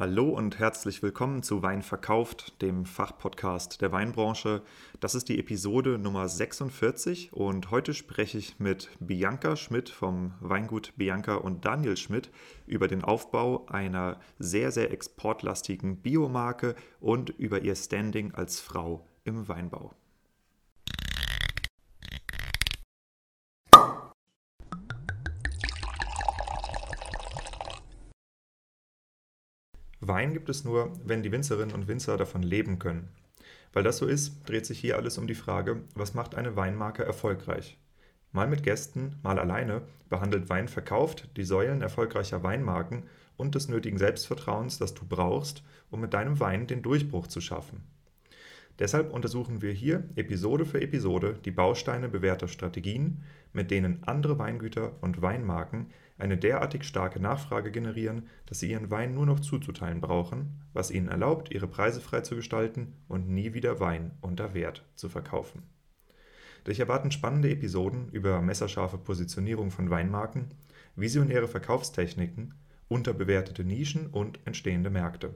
Hallo und herzlich willkommen zu Wein verkauft, dem Fachpodcast der Weinbranche. Das ist die Episode Nummer 46 und heute spreche ich mit Bianca Schmidt vom Weingut Bianca und Daniel Schmidt über den Aufbau einer sehr, sehr exportlastigen Biomarke und über ihr Standing als Frau im Weinbau. Wein gibt es nur, wenn die Winzerinnen und Winzer davon leben können. Weil das so ist, dreht sich hier alles um die Frage, was macht eine Weinmarke erfolgreich? Mal mit Gästen, mal alleine behandelt Wein verkauft die Säulen erfolgreicher Weinmarken und des nötigen Selbstvertrauens, das du brauchst, um mit deinem Wein den Durchbruch zu schaffen. Deshalb untersuchen wir hier Episode für Episode die Bausteine bewährter Strategien, mit denen andere Weingüter und Weinmarken eine derartig starke Nachfrage generieren, dass sie ihren Wein nur noch zuzuteilen brauchen, was ihnen erlaubt, ihre Preise frei zu gestalten und nie wieder Wein unter Wert zu verkaufen. Dich erwarten spannende Episoden über messerscharfe Positionierung von Weinmarken, visionäre Verkaufstechniken, unterbewertete Nischen und entstehende Märkte.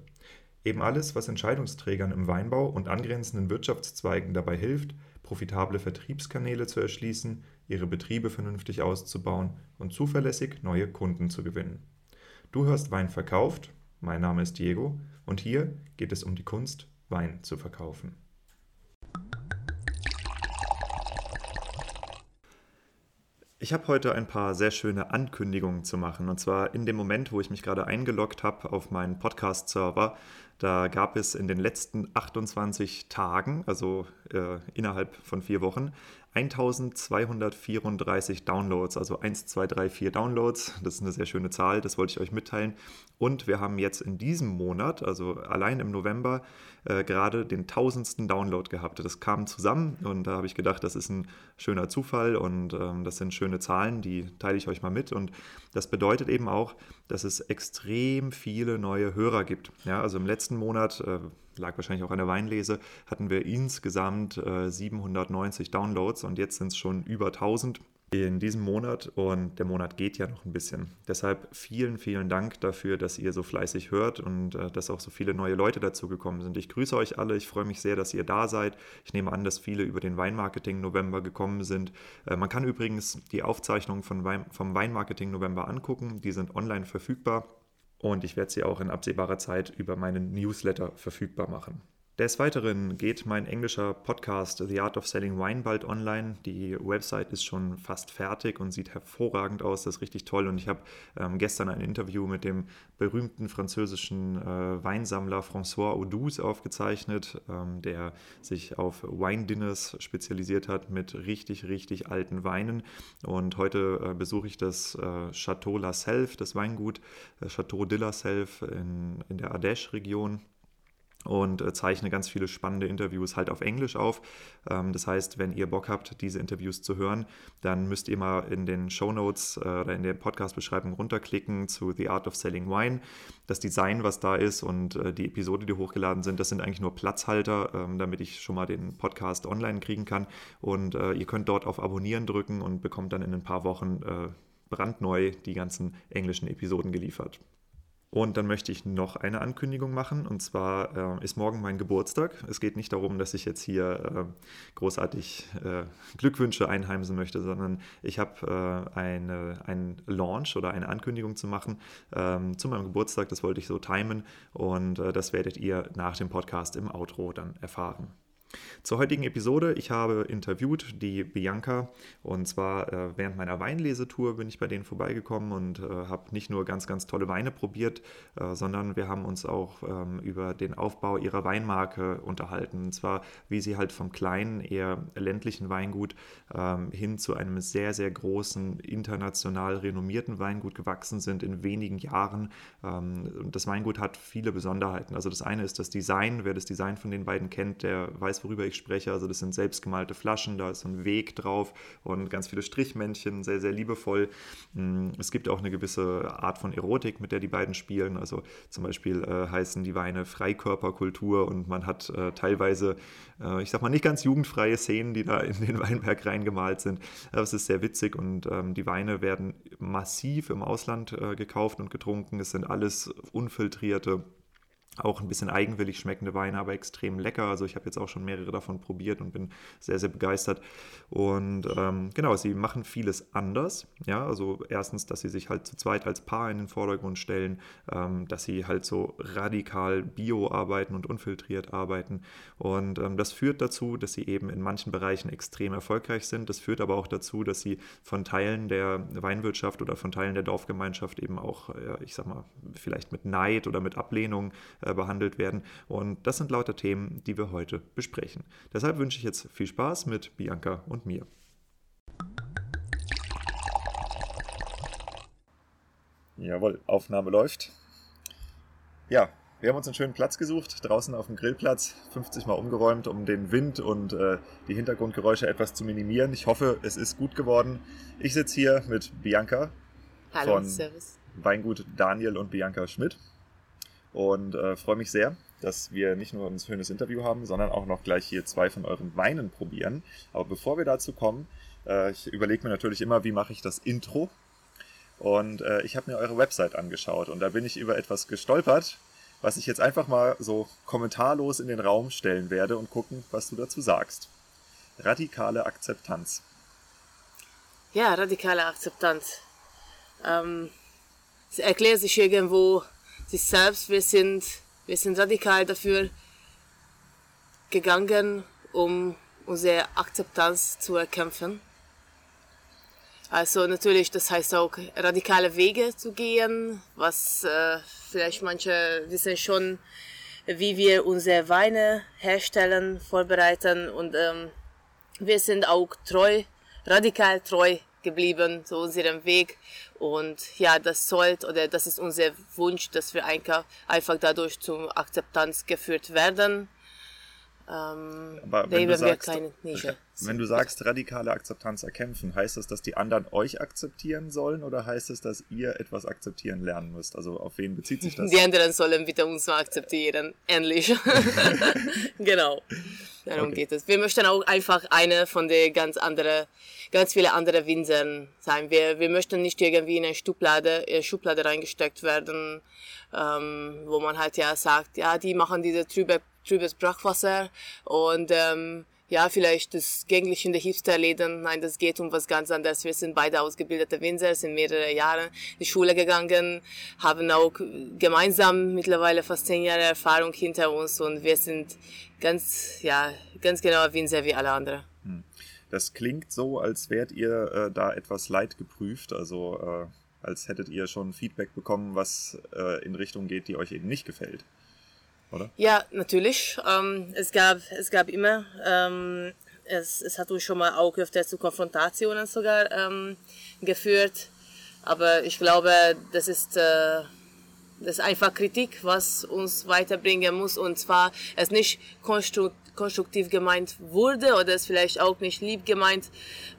Eben alles, was Entscheidungsträgern im Weinbau und angrenzenden Wirtschaftszweigen dabei hilft, profitable Vertriebskanäle zu erschließen, ihre Betriebe vernünftig auszubauen und zuverlässig neue Kunden zu gewinnen. Du hörst Wein verkauft, mein Name ist Diego und hier geht es um die Kunst, Wein zu verkaufen. Ich habe heute ein paar sehr schöne Ankündigungen zu machen und zwar in dem Moment, wo ich mich gerade eingeloggt habe auf meinen Podcast-Server. Da gab es in den letzten 28 Tagen, also innerhalb von 4 Wochen, 1234 Downloads, also 1234 Downloads. Das ist eine sehr schöne Zahl, das wollte ich euch mitteilen. Und wir haben jetzt in diesem Monat, also allein im November, gerade den 1000. Download gehabt. Das kam zusammen und da habe ich gedacht, das ist ein schöner Zufall und das sind schöne Zahlen, die teile ich euch mal mit. Und das bedeutet eben auch, dass es extrem viele neue Hörer gibt. Ja, also im letzten Monat, lag wahrscheinlich auch an der Weinlese, hatten wir insgesamt 790 Downloads und jetzt sind es schon über 1000 in diesem Monat und der Monat geht ja noch ein bisschen. Deshalb vielen, vielen Dank dafür, dass ihr so fleißig hört und dass auch so viele neue Leute dazu gekommen sind. Ich grüße euch alle, ich freue mich sehr, dass ihr da seid. Ich nehme an, dass viele über den Weinmarketing November gekommen sind. Man kann übrigens die Aufzeichnungen vom Weinmarketing November angucken, die sind online verfügbar. Und ich werde sie auch in absehbarer Zeit über meinen Newsletter verfügbar machen. Des Weiteren geht mein englischer Podcast The Art of Selling Wine bald online. Die Website ist schon fast fertig und sieht hervorragend aus, das ist richtig toll. Und ich habe gestern ein Interview mit dem berühmten französischen Weinsammler François Audouze aufgezeichnet, der sich auf Wine-Dinners spezialisiert hat mit richtig, richtig alten Weinen. Und heute besuche ich das Chateau de la Selve, das Weingut, Chateau de la Selve in der Ardèche-Region. Und zeichne ganz viele spannende Interviews halt auf Englisch auf. Das heißt, wenn ihr Bock habt, diese Interviews zu hören, dann müsst ihr mal in den Shownotes oder in der Podcast-Beschreibung runterklicken zu The Art of Selling Wine. Das Design, was da ist und die Episode, die hochgeladen sind, das sind eigentlich nur Platzhalter, damit ich schon mal den Podcast online kriegen kann. Und ihr könnt dort auf Abonnieren drücken und bekommt dann in ein paar Wochen brandneu die ganzen englischen Episoden geliefert. Und dann möchte ich noch eine Ankündigung machen und zwar ist morgen mein Geburtstag. Es geht nicht darum, dass ich jetzt hier großartig Glückwünsche einheimsen möchte, sondern ich habe einen Launch oder eine Ankündigung zu machen zu meinem Geburtstag. Das wollte ich so timen und das werdet ihr nach dem Podcast im Outro dann erfahren. Zur heutigen Episode, ich habe interviewt die Bianca und zwar während meiner Weinlesetour bin ich bei denen vorbeigekommen und habe nicht nur ganz, ganz tolle Weine probiert, sondern wir haben uns auch über den Aufbau ihrer Weinmarke unterhalten. Und zwar, wie sie halt vom kleinen, eher ländlichen Weingut hin zu einem sehr, sehr großen, international renommierten Weingut gewachsen sind in wenigen Jahren. Das Weingut hat viele Besonderheiten. Also das eine ist das Design. Wer das Design von den beiden kennt, der weiß, worüber ich spreche, also das sind selbstgemalte Flaschen, da ist so ein Weg drauf und ganz viele Strichmännchen, sehr, sehr liebevoll. Es gibt auch eine gewisse Art von Erotik, mit der die beiden spielen, also zum Beispiel heißen die Weine Freikörperkultur und man hat teilweise, ich sag mal, nicht ganz jugendfreie Szenen, die da in den Weinberg reingemalt sind, aber es ist sehr witzig und die Weine werden massiv im Ausland gekauft und getrunken, es sind alles unfiltrierte auch ein bisschen eigenwillig schmeckende Weine, aber extrem lecker. Also ich habe jetzt auch schon mehrere davon probiert und bin sehr, sehr begeistert. Und genau, sie machen vieles anders. Ja, also erstens, dass sie sich halt zu zweit als Paar in den Vordergrund stellen, dass sie halt so radikal bio arbeiten und unfiltriert arbeiten. Und das führt dazu, dass sie eben in manchen Bereichen extrem erfolgreich sind. Das führt aber auch dazu, dass sie von Teilen der Weinwirtschaft oder von Teilen der Dorfgemeinschaft eben auch, ich sag mal, vielleicht mit Neid oder mit Ablehnung behandelt werden. Und das sind lauter Themen, die wir heute besprechen. Deshalb wünsche ich jetzt viel Spaß mit Bianca und mir. Jawohl, Aufnahme läuft. Ja, wir haben uns einen schönen Platz gesucht, draußen auf dem Grillplatz, 50 Mal umgeräumt, um den Wind und die Hintergrundgeräusche etwas zu minimieren. Ich hoffe, es ist gut geworden. Ich sitze hier mit Bianca. Hallo, von Servus. Weingut Daniel und Bianca Schmidt. Und freue mich sehr, dass wir nicht nur ein schönes Interview haben, sondern auch noch gleich hier zwei von euren Weinen probieren. Aber bevor wir dazu kommen, ich überlege mir natürlich immer, wie mache ich das Intro. Und ich habe mir eure Website angeschaut und da bin ich über etwas gestolpert, was ich jetzt einfach mal so kommentarlos in den Raum stellen werde und gucken, was du dazu sagst. Radikale Akzeptanz. Ja, radikale Akzeptanz. Es erklärt sich irgendwo sich selbst, wir sind radikal dafür gegangen, um unsere Akzeptanz zu erkämpfen. Also natürlich, das heißt auch radikale Wege zu gehen, was vielleicht manche wissen schon, wie wir unsere Weine herstellen, vorbereiten und wir sind auch radikal treu geblieben zu unserem Weg und ja, das ist unser Wunsch, dass wir einfach dadurch zur Akzeptanz geführt werden. Aber wenn du sagst, radikale Akzeptanz erkämpfen, heißt das, dass die anderen euch akzeptieren sollen oder heißt es, dass ihr etwas akzeptieren lernen müsst? Also auf wen bezieht sich das? Die anderen sollen bitte uns mal akzeptieren, ähnlich. Genau, darum geht es. Wir möchten auch einfach eine von den ganz viele andere Winzern sein. Wir möchten nicht irgendwie in eine Schublade reingesteckt werden, wo man halt ja sagt, ja, die machen diese trübes Brackwasser und ja, vielleicht das gängliche in den Hipsterläden. Nein, das geht um was ganz anderes. Wir sind beide ausgebildete Winzer, sind mehrere Jahre in die Schule gegangen, haben auch gemeinsam mittlerweile fast 10 Jahre Erfahrung hinter uns und wir sind ganz genauer Winzer wie alle anderen. Das klingt so, als wärt ihr da etwas light geprüft, also als hättet ihr schon Feedback bekommen, was in Richtung geht, die euch eben nicht gefällt. Oder? Ja, natürlich. Es gab immer, es hat uns schon mal auch öfter zu Konfrontationen sogar geführt. Aber ich glaube, das ist einfach Kritik, was uns weiterbringen muss. Und zwar, es nicht konstruktiv gemeint wurde oder es vielleicht auch nicht lieb gemeint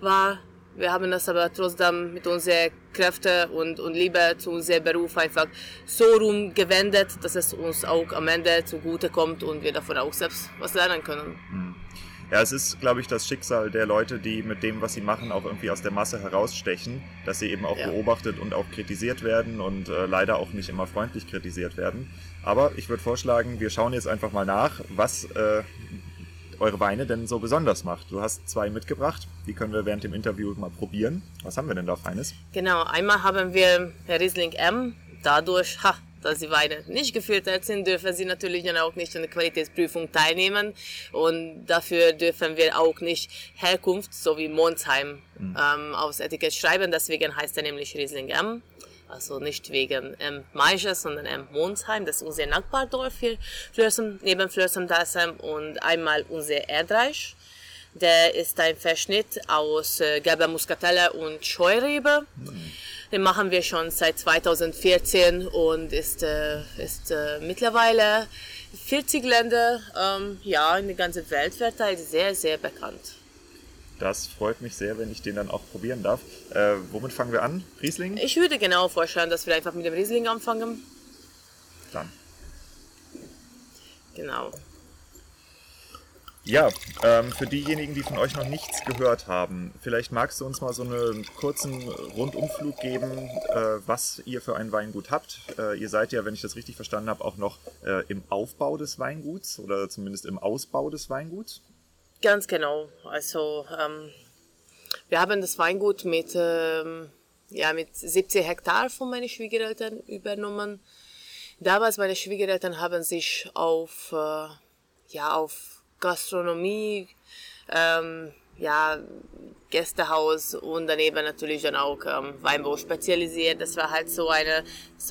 war. Wir haben das aber trotzdem mit unseren Kräften und Liebe zu unserem Beruf einfach so rumgewendet, dass es uns auch am Ende zugutekommt und wir davon auch selbst was lernen können. Ja, es ist, glaube ich, das Schicksal der Leute, die mit dem, was sie machen, auch irgendwie aus der Masse herausstechen, dass sie eben auch beobachtet und auch kritisiert werden und leider auch nicht immer freundlich kritisiert werden. Aber ich würde vorschlagen, wir schauen jetzt einfach mal nach, was eure Weine denn so besonders macht. Du hast 2 mitgebracht, die können wir während dem Interview mal probieren. Was haben wir denn da Feines? Genau, einmal haben wir Riesling M. Dadurch, dass die Weine nicht gefiltert sind, dürfen sie natürlich dann auch nicht an der Qualitätsprüfung teilnehmen und dafür dürfen wir auch nicht Herkunft sowie Monsheim aufs Etikett schreiben, deswegen heißt er nämlich Riesling M. Also nicht wegen Maische, sondern Monsheim, das ist unser Nachbardorf hier neben Flörsheim-Dalsheim und einmal unser Erdreich. Der ist ein Verschnitt aus gelber Muskateller und Scheurebe. Den machen wir schon seit 2014 und ist mittlerweile 40 Länder in der ganzen Welt verteilt, sehr, sehr bekannt. Das freut mich sehr, wenn ich den dann auch probieren darf. Womit fangen wir an? Riesling? Ich würde genau vorschlagen, dass wir einfach mit dem Riesling anfangen. Dann. Genau. Ja, für diejenigen, die von euch noch nichts gehört haben, vielleicht magst du uns mal so einen kurzen Rundumflug geben, was ihr für ein Weingut habt. Ihr seid ja, wenn ich das richtig verstanden habe, auch noch im Aufbau des Weinguts oder zumindest im Ausbau des Weinguts. Ganz genau. Also wir haben das Weingut mit 70 Hektar von meinen Schwiegereltern übernommen. Damals meine Schwiegereltern haben sich auf Gastronomie, Gästehaus und daneben natürlich dann auch Weinbau spezialisiert. Das war halt so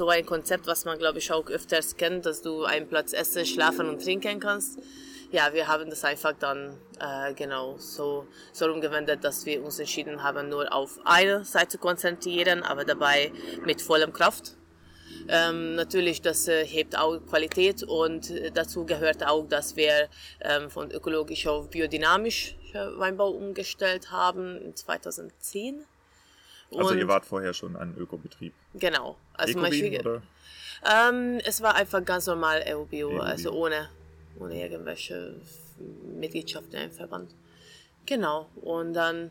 ein Konzept, was man, glaube ich, auch öfters kennt, dass du einen Platz essen, schlafen und trinken kannst. Ja, wir haben das einfach dann so umgewendet, dass wir uns entschieden haben, nur auf eine Seite zu konzentrieren, aber dabei mit vollem Kraft. Natürlich, das hebt auch Qualität und dazu gehört auch, dass wir von ökologisch auf biodynamisch Weinbau umgestellt haben 2010. Also ihr wart vorher schon ein Ökobetrieb? Genau. Also es war einfach ganz normal EU-Bio, also ohne irgendwelche Mitgliedschaft in einem Verband. Genau. Und dann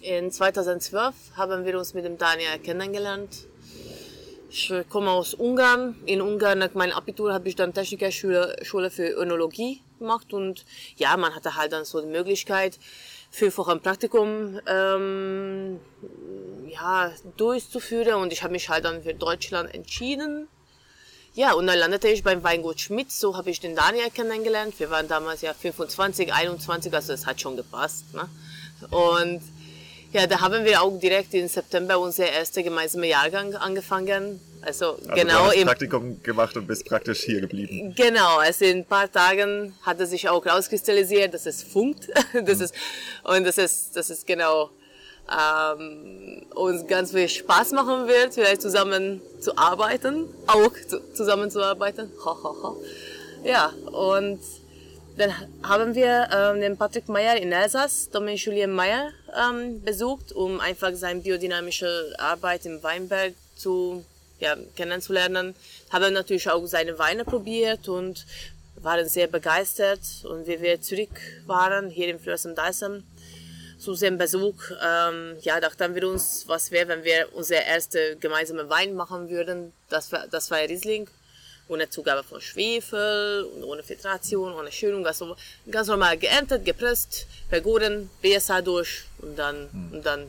in 2012 haben wir uns mit dem Daniel kennengelernt. Ich komme aus Ungarn. In Ungarn, nach meinem Abitur, habe ich dann Technikerschule für Önologie gemacht. Und ja, man hatte halt dann so die Möglichkeit, 5 Wochen Praktikum durchzuführen. Und ich habe mich halt dann für Deutschland entschieden. Ja, und dann landete ich beim Weingut Schmidt. So habe ich den Daniel kennengelernt. Wir waren damals ja 25, 21, also es hat schon gepasst, ne? Und ja, da haben wir auch direkt im September unser erster gemeinsamer Jahrgang angefangen. Also genau, du hast Praktikum gemacht und bist praktisch hier geblieben. Genau, also in ein paar Tagen hat es sich auch rauskristallisiert, dass es funkt. Das ist genau uns ganz viel Spaß machen wird, vielleicht zusammen zu arbeiten, Ja, und dann haben wir den Patrick Meyer in Elsass, Dominik Julien Meyer, besucht, um einfach seine biodynamische Arbeit im Weinberg kennenzulernen. Haben natürlich auch seine Weine probiert und waren sehr begeistert. Und wie wir zurück waren, hier in Flörsheim-Dalsheim, zu diesem Besuch, dachten wir uns, was wäre, wenn wir unser erste gemeinsame Wein machen würden. Das war Riesling. Ohne Zugabe von Schwefel, ohne Filtration, ohne Schönung, also ganz normal geerntet, gepresst, vergoren, BSA durch und dann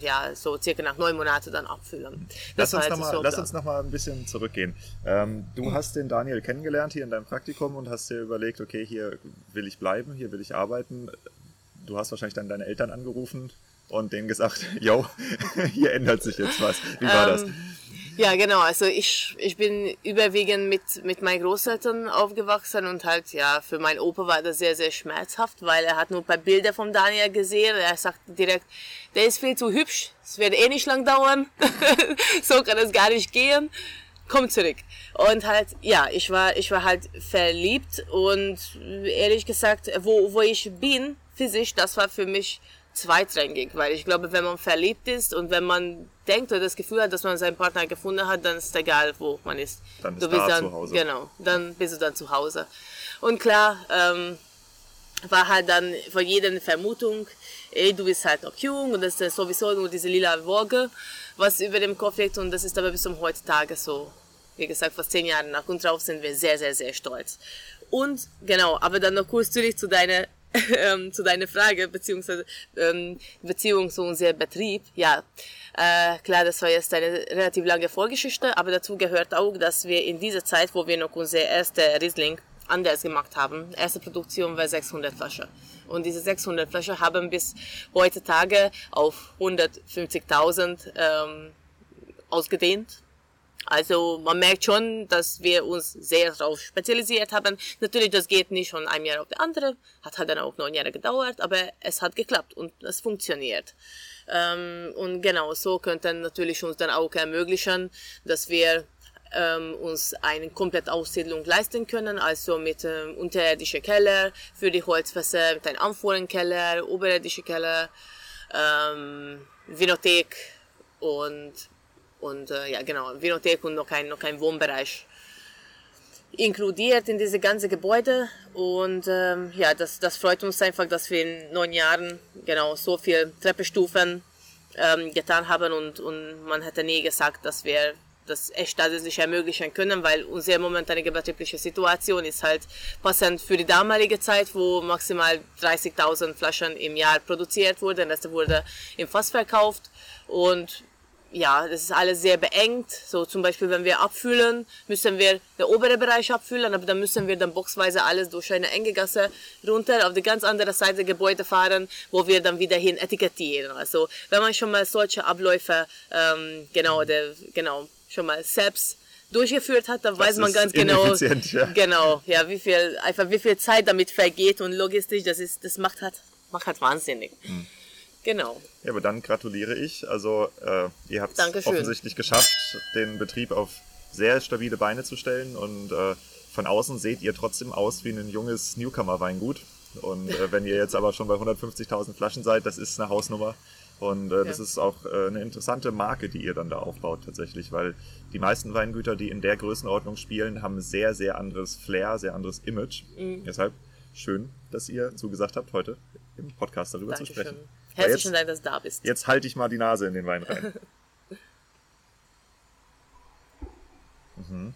circa nach 9 Monaten dann abfüllen. Lass uns nochmal ein bisschen zurückgehen. Du hast den Daniel kennengelernt hier in deinem Praktikum und hast dir überlegt, okay, hier will ich bleiben, hier will ich arbeiten. Du hast wahrscheinlich dann deine Eltern angerufen und denen gesagt, yo, hier ändert sich jetzt was. Wie war das? Ja, genau. Also ich bin überwiegend mit meinen Großeltern aufgewachsen und halt, ja, für meinen Opa war das sehr, sehr schmerzhaft, weil er hat nur ein paar Bilder von Daniel gesehen und er sagt direkt, der ist viel zu hübsch, es wird eh nicht lang dauern, so kann es gar nicht gehen, komm zurück. Und halt, ja, ich war halt verliebt und ehrlich gesagt, wo ich bin, physisch, das war für mich zweitrangig, weil ich glaube, wenn man verliebt ist und wenn man denkt oder das Gefühl hat, dass man seinen Partner gefunden hat, dann ist es egal, wo man ist. Dann bist du dann zu Hause. Genau, dann bist du dann zu Hause. Und klar, war halt dann von jeder Vermutung, du bist halt noch jung und das ist sowieso nur diese lila Wolke, was über dem Kopf liegt und das ist aber bis zum heutzutage so. Wie gesagt, fast 10 Jahre nach und drauf sind wir sehr, sehr, sehr stolz. Und genau, aber dann noch kurz zurück zu deiner Frage, beziehungsweise Beziehung zu unserem Betrieb, ja, klar, das war jetzt eine relativ lange Vorgeschichte, aber dazu gehört auch, dass wir in dieser Zeit, wo wir noch unsere erste Riesling anders gemacht haben, erste Produktion war 600 Flaschen. Und diese 600 Flaschen haben bis heutzutage auf 150.000 ausgedehnt. Also man merkt schon, dass wir uns sehr darauf spezialisiert haben. Natürlich, das geht nicht von einem Jahr auf das andere. Hat halt dann auch 9 Jahre gedauert, aber es hat geklappt und es funktioniert. Und genau so könnten natürlich uns dann auch ermöglichen, dass wir uns eine komplette Aussiedlung leisten können, also mit unterirdischen Keller für die Holzfässer, mit einem Amphorenkeller, oberirdischen Keller, Winothek und Winothek und noch kein Wohnbereich. inkludiert in diese ganze Gebäude. Und ja, das freut uns einfach, dass wir in 9 Jahren genau so viel Treppenstufen getan haben, und man hätte nie gesagt, dass wir das echt tatsächlich ermöglichen können, weil unsere momentanige betriebliche Situation ist halt passend für die damalige Zeit, wo maximal 30.000 Flaschen im Jahr produziert wurden. Der Rest wurde im Fass verkauft, und ja, das ist alles sehr beengt. So zum Beispiel, wenn wir abfüllen, müssen wir den oberen Bereich abfüllen, aber dann müssen wir dann boxweise alles durch eine enge Gasse runter auf die ganz andere Seite des Gebäudes fahren, wo wir dann wieder hin etikettieren. Also wenn man schon mal solche Abläufe schon mal selbst durchgeführt hat, dann weiß man ganz genau, ja, wie viel Zeit damit vergeht, und logistisch, das macht halt wahnsinnig. Mhm. Genau. Ja, aber dann gratuliere ich. Also ihr habt es offensichtlich geschafft, den Betrieb auf sehr stabile Beine zu stellen, und von außen seht ihr trotzdem aus wie ein junges Newcomer-Weingut. Und wenn ihr jetzt aber schon bei 150.000 Flaschen seid, das ist eine Hausnummer. Und das ist auch eine interessante Marke, die ihr dann da aufbaut tatsächlich, weil die meisten Weingüter, die in der Größenordnung spielen, haben sehr, sehr anderes Flair, sehr anderes Image. Mhm. Deshalb schön, dass ihr zugesagt habt, heute im Podcast darüber zu sprechen. Herzlichen Dank, dass du da bist. Jetzt halte ich mal die Nase in den Wein rein. Mhm.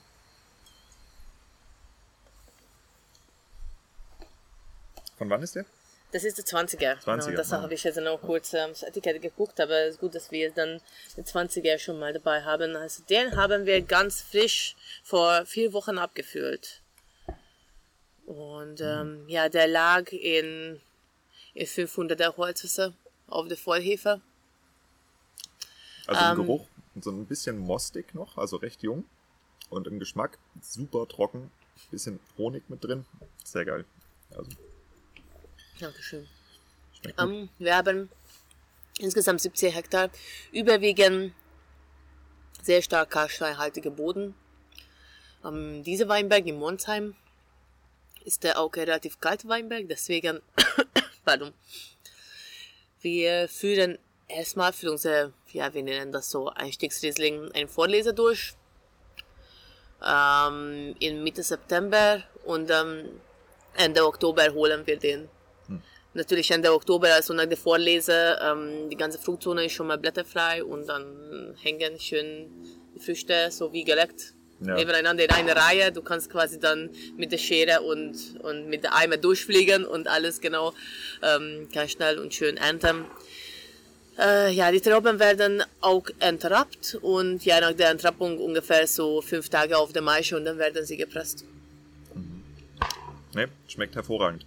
Von wann ist der? Das ist der 20er. Genau, das habe ich jetzt noch kurz das Etikett geguckt, aber es ist gut, dass wir dann den 20er schon mal dabei haben. Also den haben wir ganz frisch vor 4 Wochen abgefüllt. Und ja, der lag in 500er Holzwasser auf der Vollhefe. Also im Geruch so ein bisschen mostig noch, also recht jung. Und im Geschmack super trocken, bisschen Honig mit drin. Sehr geil. Also Dankeschön. Wir haben insgesamt 70 Hektar, überwiegend sehr stark kalksteinhaltige Boden. Dieser Weinberg in Monsheim ist der auch relativ kalte Weinberg, deswegen wir führen erstmal für unsere, ja, wir nennen das so Einstiegsriesling, einen Vorleser durch in Mitte September, und Ende Oktober holen wir den. Natürlich Ende Oktober, also nach der Vorlese, die ganze Fruchtzone ist schon mal blätterfrei, und dann hängen schön die Früchte so wie geleckt nebeneinander in einer Reihe. Du kannst quasi dann mit der Schere und mit der Eimer durchfliegen und alles genau ganz schnell und schön ernten. Ja, die Trauben werden auch entrappt, und ja, nach der Entrappung ungefähr so 5 Tage auf der Maische, und dann werden sie gepresst. Mhm. Ne, schmeckt hervorragend.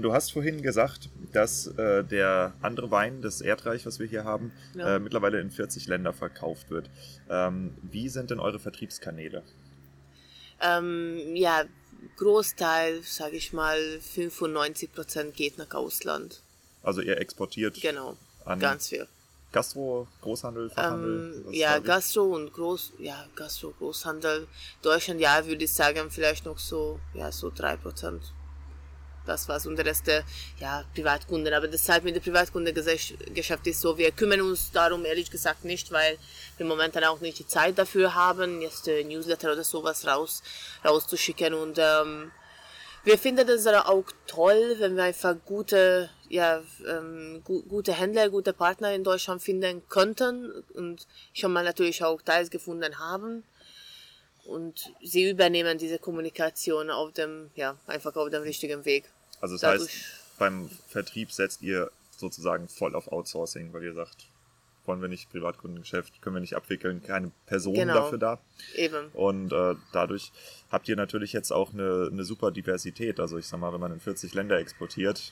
Du hast vorhin gesagt, dass der andere Wein, das Erdreich, was wir hier haben, mittlerweile in 40 Länder verkauft wird. Wie sind denn eure Vertriebskanäle? Ja, Großteil, sage ich mal, 95% geht nach Ausland. Also ihr exportiert an ganz viel. Gastro, Großhandel, Fachhandel? Ja, Gastro, Großhandel. Deutschland, ja, würde ich sagen, vielleicht noch so 3%. Das war's, und der Rest der Privatkunden. Aber das halt mit dem Privatkundengeschäft ist so, wir kümmern uns darum ehrlich gesagt nicht, weil wir momentan auch nicht die Zeit dafür haben, jetzt Newsletter oder sowas rauszuschicken. Und wir finden das auch toll, wenn wir einfach gute Händler, gute Partner in Deutschland finden könnten und schon mal natürlich auch teils gefunden haben. Und sie übernehmen diese Kommunikation auf dem richtigen Weg. Also das heißt, beim Vertrieb setzt ihr sozusagen voll auf Outsourcing, weil ihr sagt, wollen wir nicht Privatkundengeschäft, können wir nicht abwickeln, keine Person dafür da. Eben. Und dadurch habt ihr natürlich jetzt auch eine super Diversität. Also ich sag mal, wenn man in 40 Länder exportiert,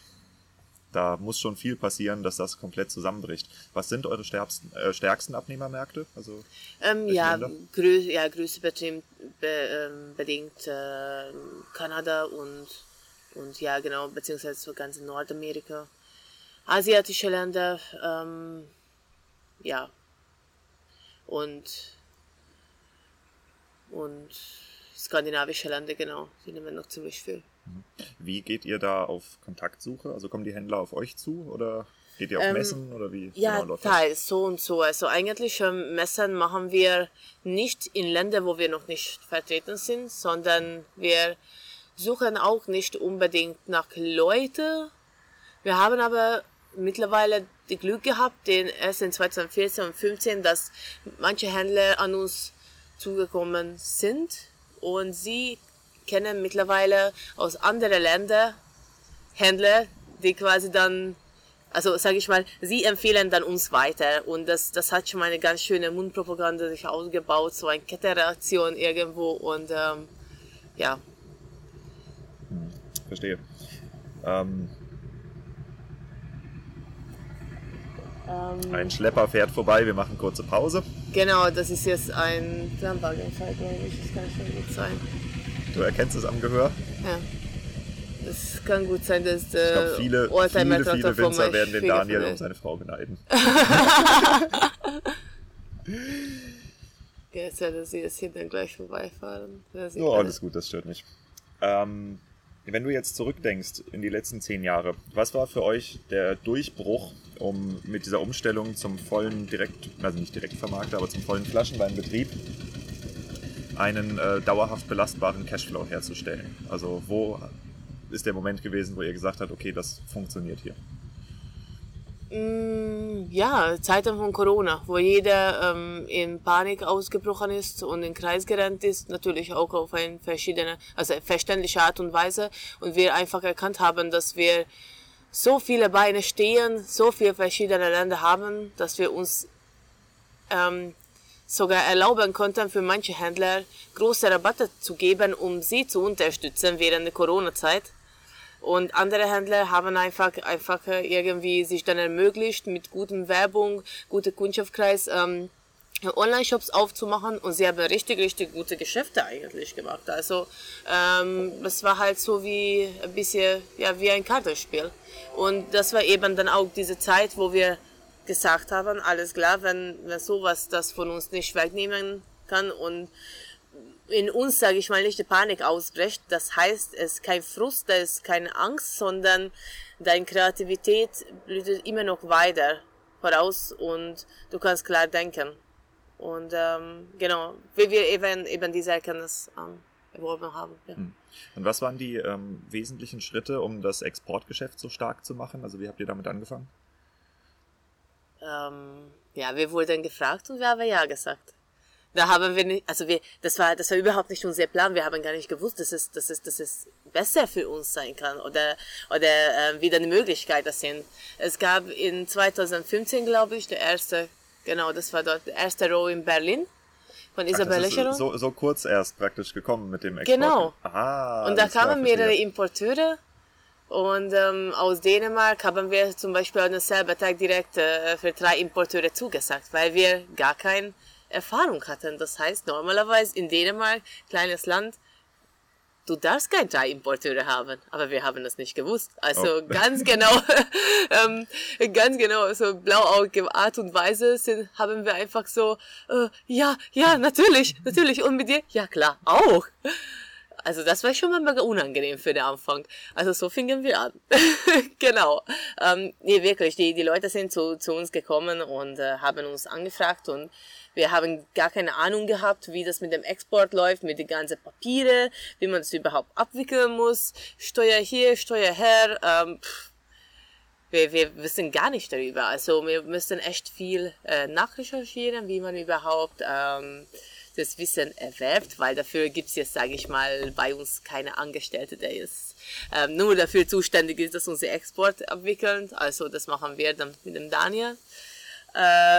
da muss schon viel passieren, dass das komplett zusammenbricht. Was sind eure stärksten Abnehmermärkte? Also größtenteils Kanada und beziehungsweise so ganz Nordamerika, asiatische Länder, und skandinavische Länder, die nehmen noch ziemlich viel. Wie geht ihr da auf Kontaktsuche? Also kommen die Händler auf euch zu, oder Geht ihr auf Messen oder wie? Ja, genau, teils, so und so. Also eigentlich Messen machen wir nicht in Ländern, wo wir noch nicht vertreten sind, sondern wir suchen auch nicht unbedingt nach Leuten. Wir haben aber mittlerweile die Glück gehabt, denn erst in 2014 und 2015, dass manche Händler an uns zugekommen sind und sie kennen mittlerweile aus anderen Ländern Händler, die quasi dann, also sage ich mal, sie empfehlen dann uns weiter und das hat schon eine ganz schöne Mundpropaganda sich ausgebaut, so eine Kettenreaktion irgendwo und ja. Verstehe. Ein Schlepper fährt vorbei, wir machen kurze Pause. Genau, das ist jetzt ein Planwagenfall, glaube ich, das kann schon gut sein. Du erkennst es am Gehör? Ja. Es kann gut sein, dass der viele Winzer werden den Daniel und seine Frau beneiden. Ja, jetzt werden sie jetzt hier dann gleich vorbeifahren. Oh, alles gut, das stört nicht. Wenn du jetzt zurückdenkst in die letzten 10 Jahre, was war für euch der Durchbruch, um mit dieser Umstellung zum vollen zum vollen Flaschenweinbetrieb einen dauerhaft belastbaren Cashflow herzustellen? Also wo ist der Moment gewesen, wo ihr gesagt habt, okay, das funktioniert hier? Ja, Zeiten von Corona, wo jeder in Panik ausgebrochen ist und in den Kreis gerannt ist, natürlich auch auf eine verschiedene, also verständliche Art und Weise. Und wir einfach erkannt haben, dass wir so viele Beine stehen, so viele verschiedene Länder haben, dass wir uns sogar erlauben konnten, für manche Händler große Rabatte zu geben, um sie zu unterstützen während der Corona-Zeit. Und andere Händler haben einfach irgendwie sich dann ermöglicht, mit guter Werbung, guter Kundschaftskreis Online-Shops aufzumachen und sie haben richtig gute Geschäfte eigentlich gemacht. Also das war halt so wie ein bisschen, ja, wie ein Kartenspiel. Und das war eben dann auch diese Zeit, wo wir gesagt haben, alles klar, wenn sowas das von uns nicht wegnehmen kann und in uns, sage ich mal, nicht die Panik ausbricht. Das heißt, es ist kein Frust, da ist keine Angst, sondern deine Kreativität blüht immer noch weiter voraus und du kannst klar denken. Und genau, wie wir eben diese Erkenntnis erworben haben. Ja. Und was waren die wesentlichen Schritte, um das Exportgeschäft so stark zu machen? Also wie habt ihr damit angefangen? Ja, wir wurden gefragt und wir haben ja gesagt. Da haben wir nicht, also das war überhaupt nicht unser Plan. Wir haben gar nicht gewusst, dass es besser für uns sein kann oder wieder eine Möglichkeit das sind. Es gab in 2015, glaube ich, der erste Row in Berlin von Isabel Lächerung. So kurz erst praktisch gekommen mit dem Export. Genau. Aha, und da kamen mehrere Importeure. Und aus Dänemark haben wir zum Beispiel an demselben Tag direkt für 3 Importeure zugesagt, weil wir gar keinen Erfahrung hatten. Das heißt, normalerweise in Dänemark, kleines Land, du darfst keine 3 Importeure haben, aber wir haben das nicht gewusst. Also ganz genau, so blauäugige Art und Weise haben wir einfach so, ja, natürlich, und mit dir, ja klar, auch. Also das war schon mal unangenehm für den Anfang. Also so fingen wir an. Genau. Nee, wirklich, die Leute sind zu uns gekommen und haben uns angefragt und wir haben gar keine Ahnung gehabt, wie das mit dem Export läuft, mit den ganzen Papieren, wie man es überhaupt abwickeln muss. Steuer hier, Steuer her. Wir wissen gar nicht darüber. Also wir müssen echt viel nachrecherchieren, wie man überhaupt... das Wissen erwerbt, weil dafür gibt es jetzt, sage ich mal, bei uns keine Angestellte, der jetzt nur dafür zuständig ist, dass unser Export abwickeln. Also das machen wir dann mit dem Daniel.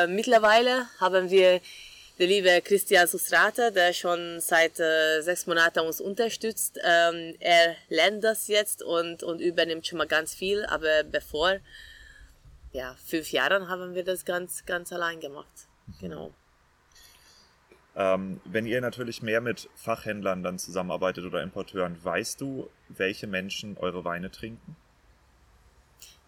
Mittlerweile haben wir den lieben Christian Susrater, der schon seit 6 Monaten uns unterstützt. Er lernt das jetzt und übernimmt schon mal ganz viel, aber bevor 5 Jahren haben wir das ganz allein gemacht. Genau. Wenn ihr natürlich mehr mit Fachhändlern dann zusammenarbeitet oder Importeuren, weißt du, welche Menschen eure Weine trinken?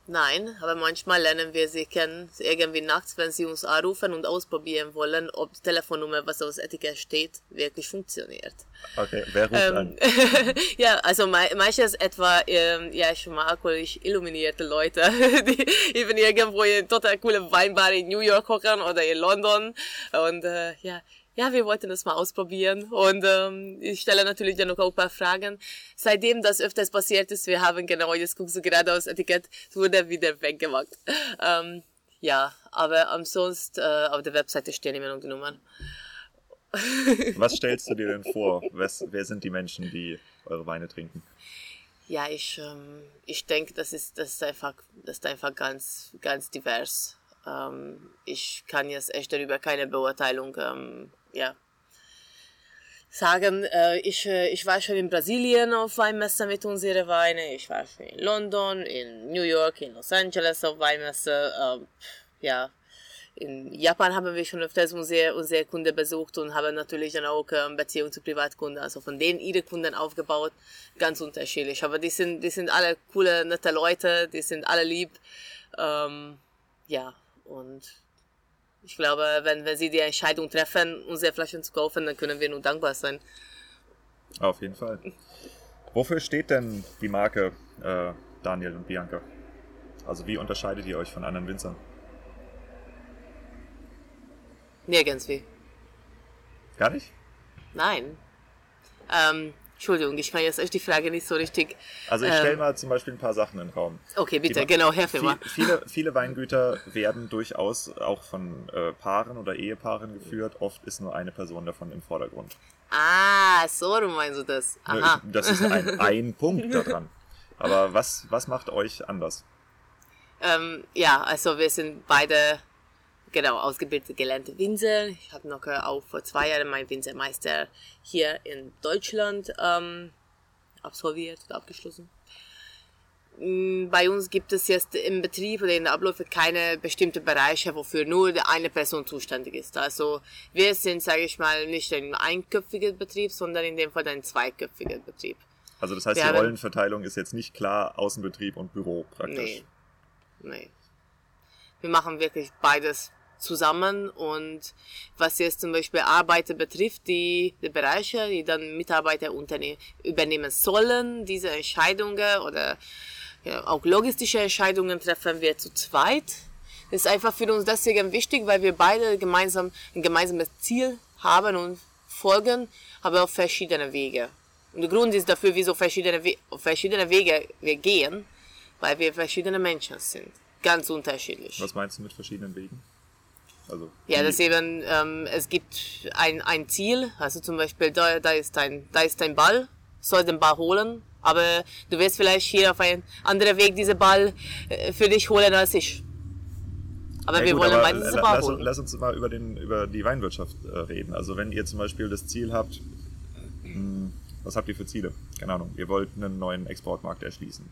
Nein, aber manchmal lernen wir sie kennen, irgendwie nachts, wenn sie uns anrufen und ausprobieren wollen, ob die Telefonnummer, was aus Etikett steht, wirklich funktioniert. Okay, wer ruft an? Ja, also meistens etwa, ja, schon mal alkoholisch illuminierte Leute, die eben irgendwo in total coole Weinbar in New York hocken oder in London und ja, wir wollten das mal ausprobieren und ich stelle natürlich dann noch ein paar Fragen. Seitdem das öfters passiert ist, wir haben genau, jetzt guckst du gerade aus Etikett, wurde wieder weggemacht. Ja, aber ansonsten auf der Webseite stehen immer noch die Nummern. Was stellst du dir denn vor? Wer sind die Menschen, die eure Weine trinken? Ja, ich denke, das ist einfach ganz, ganz divers. Ich kann jetzt echt darüber keine Beurteilung sagen. Ich war schon in Brasilien auf Weinmesse mit unseren Weinen, ich war schon in London, in New York, in Los Angeles auf Weinmesse. In Japan haben wir schon öfters unsere Kunden besucht und haben natürlich dann auch Beziehungen zu Privatkunden, also von denen ihre Kunden aufgebaut, ganz unterschiedlich. Aber die sind alle coole, nette Leute, die sind alle lieb. Und ich glaube, wenn sie die Entscheidung treffen, unsere Flaschen zu kaufen, dann können wir nur dankbar sein. Auf jeden Fall. Wofür steht denn die Marke Daniel und Bianca? Also wie unterscheidet ihr euch von anderen Winzern? Nirgends wie. Gar nicht? Nein. Entschuldigung, ich kann jetzt echt die Frage nicht so richtig... Also ich stelle mal zum Beispiel ein paar Sachen in den Raum. Okay, bitte, genau, Herr Firma. Viele Weingüter werden durchaus auch von Paaren oder Ehepaaren geführt. Oft ist nur eine Person davon im Vordergrund. Ah, so meinst du das. Aha. Das ist ein Punkt daran. Aber was macht euch anders? Also wir sind beide... Genau, ausgebildete, gelernte Winzer. Ich habe noch auch vor 2 Jahren meinen Winzermeister hier in Deutschland absolviert und abgeschlossen. Bei uns gibt es jetzt im Betrieb oder in der Abläufe keine bestimmten Bereiche, wofür nur eine Person zuständig ist. Also wir sind, sage ich mal, nicht ein einköpfiger Betrieb, sondern in dem Fall ein zweiköpfiger Betrieb. Also das heißt, die Rollenverteilung ist jetzt nicht klar, Außenbetrieb und Büro praktisch? Nee. Wir machen wirklich beides zusammen und was jetzt zum Beispiel Arbeiter betrifft, die Bereiche, die dann Mitarbeiter übernehmen sollen, diese Entscheidungen oder ja, auch logistische Entscheidungen treffen wir zu zweit. Das ist einfach für uns deswegen wichtig, weil wir beide gemeinsam ein gemeinsames Ziel haben und folgen, aber auf verschiedene Wege. Und der Grund ist dafür, wieso auf verschiedene Wege wir gehen, weil wir verschiedene Menschen sind. Ganz unterschiedlich. Was meinst du mit verschiedenen Wegen? Also ja, das eben, es gibt ein Ziel, also zum Beispiel, da ist ein Ball, soll den Ball holen, aber du wirst vielleicht hier auf einen anderen Weg diesen Ball für dich holen als ich. Aber ja, wir wollen beide diesen Ball holen. Lass uns mal über die Weinwirtschaft reden. Also wenn ihr zum Beispiel das Ziel habt, was habt ihr für Ziele? Keine Ahnung, ihr wollt einen neuen Exportmarkt erschließen.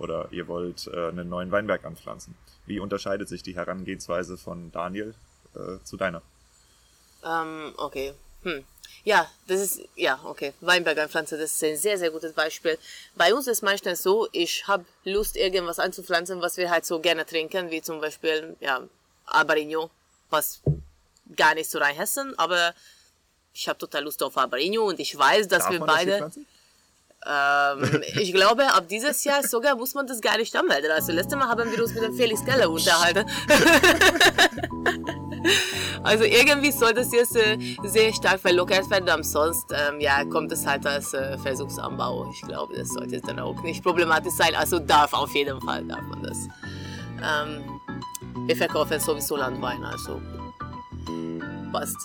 Oder ihr wollt einen neuen Weinberg anpflanzen. Wie unterscheidet sich die Herangehensweise von Daniel zu deiner? Weinberg anpflanzen, das ist ein sehr, sehr gutes Beispiel. Bei uns ist meistens so, ich habe Lust, irgendwas anzupflanzen, was wir halt so gerne trinken, wie zum Beispiel, Albarino, was gar nicht so reinhessen, aber ich habe total Lust auf Albarino und ich weiß, dass wir beide... ich glaube, ab dieses Jahr sogar muss man das gar nicht anmelden. Also, letztes Mal haben wir uns mit dem Felix Keller unterhalten. Also, irgendwie soll das jetzt sehr stark verlockert werden. Ansonsten, kommt es halt als Versuchsanbau. Ich glaube, das sollte dann auch nicht problematisch sein. Also, darf man das. Wir verkaufen sowieso Landwein, also passt.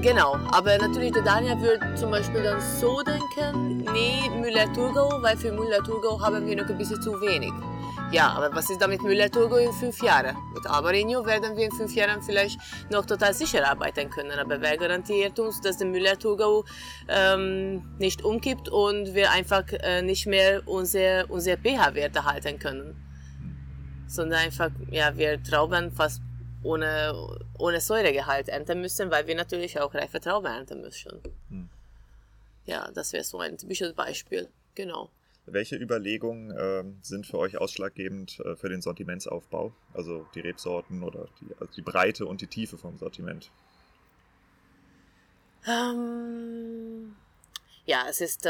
Genau, aber natürlich der Daniel würde zum Beispiel dann so denken, nee, Müller-Thurgau, weil für Müller-Thurgau haben wir noch ein bisschen zu wenig. Ja, aber was ist da mit Müller-Thurgau in 5 Jahren? Mit Albarino werden wir in 5 Jahren vielleicht noch total sicher arbeiten können, aber wer garantiert uns, dass der Müller-Thurgau nicht umkippt und wir einfach nicht mehr unsere pH-Werte halten können? Sondern einfach, ja, wir Trauben fast ohne Säuregehalt ernten müssen, weil wir natürlich auch reife Trauben ernten müssen. Hm. Ja, das wäre so ein typisches Beispiel, genau. Welche Überlegungen sind für euch ausschlaggebend für den Sortimentsaufbau? Also die Rebsorten oder die Breite und die Tiefe vom Sortiment? Ja, es ist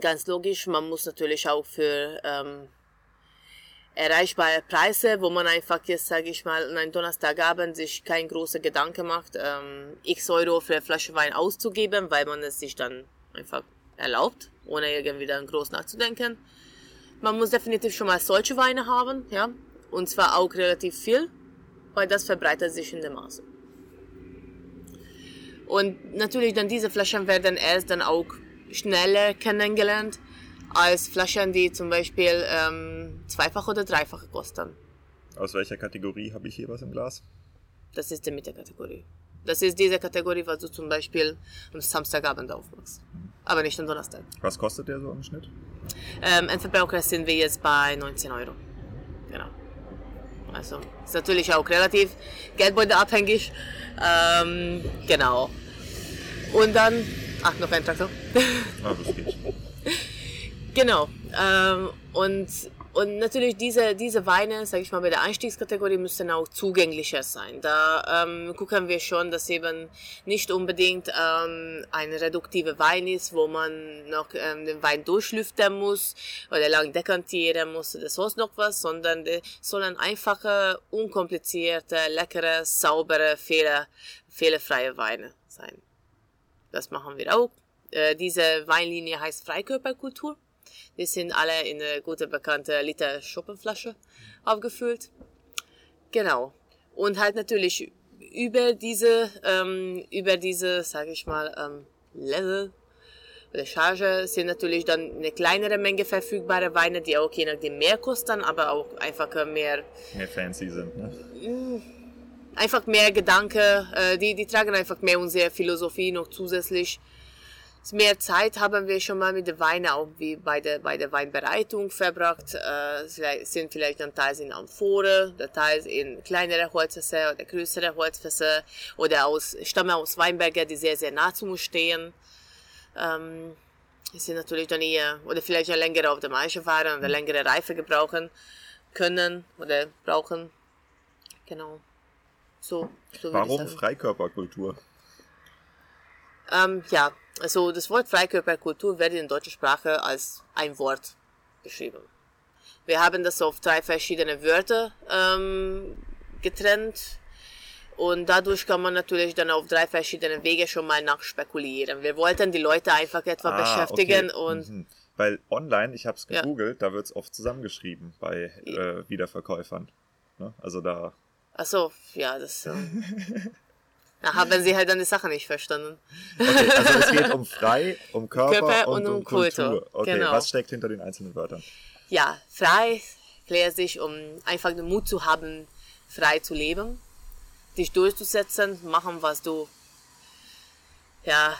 ganz logisch, man muss natürlich auch für erreichbare Preise, wo man einfach jetzt, sage ich mal, an einem Donnerstagabend sich kein großer Gedanke macht, X € für eine Flasche Wein auszugeben, weil man es sich dann einfach erlaubt, ohne irgendwie dann groß nachzudenken. Man muss definitiv schon mal solche Weine haben, ja, und zwar auch relativ viel, weil das verbreitet sich in dem Maße. Und natürlich dann diese Flaschen werden erst dann auch schneller kennengelernt als Flaschen, die zum Beispiel zweifach oder dreifach kosten. Aus welcher Kategorie habe ich hier was im Glas? Das ist die Mittelkategorie. Das ist diese Kategorie, was du zum Beispiel am Samstagabend aufmachst, aber nicht am Donnerstag. Was kostet der so im Schnitt? Endverbrauchpreis sind wir jetzt bei 19 €. Genau. Also ist natürlich auch relativ geldbeutelabhängig. Genau. Und dann, noch ein Traktor. Ah, das geht. Genau. Und natürlich diese Weine, sage ich mal, bei der Einstiegskategorie müssen auch zugänglicher sein. Da gucken wir schon, dass eben nicht unbedingt ein reduktiver Wein ist, wo man noch den Wein durchlüften muss oder lang dekantieren muss oder sonst noch was, sondern die sollen einfache, unkomplizierte, leckere, saubere, fehlerfreie Weine sein. Das machen wir auch. Diese Weinlinie heißt Freikörperkultur. Die sind alle in eine gute bekannte Liter Schuppenflasche aufgefüllt. Genau. Und halt natürlich über diese, sage ich mal, Level oder Charge sind natürlich dann eine kleinere Menge verfügbare Weine, die auch je nachdem mehr kosten, aber auch einfach mehr fancy sind, ne? Einfach mehr Gedanke, die tragen einfach mehr unsere Philosophie noch zusätzlich. Mehr Zeit haben wir schon mal mit den Weinen auch wie bei der Weinbereitung verbracht. Sind vielleicht dann teils in Amphore, teils in kleinere Holzfässer oder größere Holzfässer oder stammen aus Weinbergen, die sehr, sehr nah zu uns stehen. Sind natürlich dann eher, oder vielleicht ja länger auf der Maische waren oder längere Reife gebrauchen können oder brauchen. Genau. So Warum Freikörperkultur? Ja. Also das Wort Freikörperkultur wird in deutscher Sprache als ein Wort beschrieben. Wir haben das auf 3 verschiedene Wörter getrennt und dadurch kann man natürlich dann auf 3 verschiedene Wege schon mal nachspekulieren. Wir wollten die Leute einfach etwas beschäftigen. Okay. Und weil online, ich habe es gegoogelt, ja, da wird es oft zusammengeschrieben bei Wiederverkäufern. Ne? Also da. Ach so, ja, das. Da haben sie halt dann die Sache nicht verstanden. Okay, also es geht um frei, um Körper und um Kultur. Okay, genau. Was steckt hinter den einzelnen Wörtern? Ja, frei klärt sich, um einfach den Mut zu haben, frei zu leben, dich durchzusetzen, machen, was du... Ja,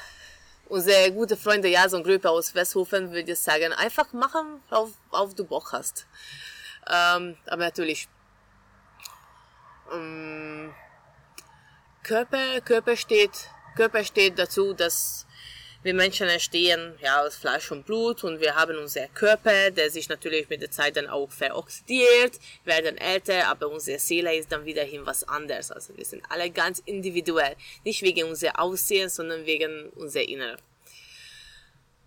unsere gute Freunde Jason Gröpe aus Westhofen würde ich sagen, einfach machen, auf du Bock hast. Aber natürlich... Körper steht dazu, dass wir Menschen entstehen, ja, aus Fleisch und Blut und wir haben unseren Körper, der sich natürlich mit der Zeit dann auch veroxidiert, werden älter, aber unsere Seele ist dann wiederhin was anderes. Also wir sind alle ganz individuell, nicht wegen unser Aussehen, sondern wegen unser Inneres.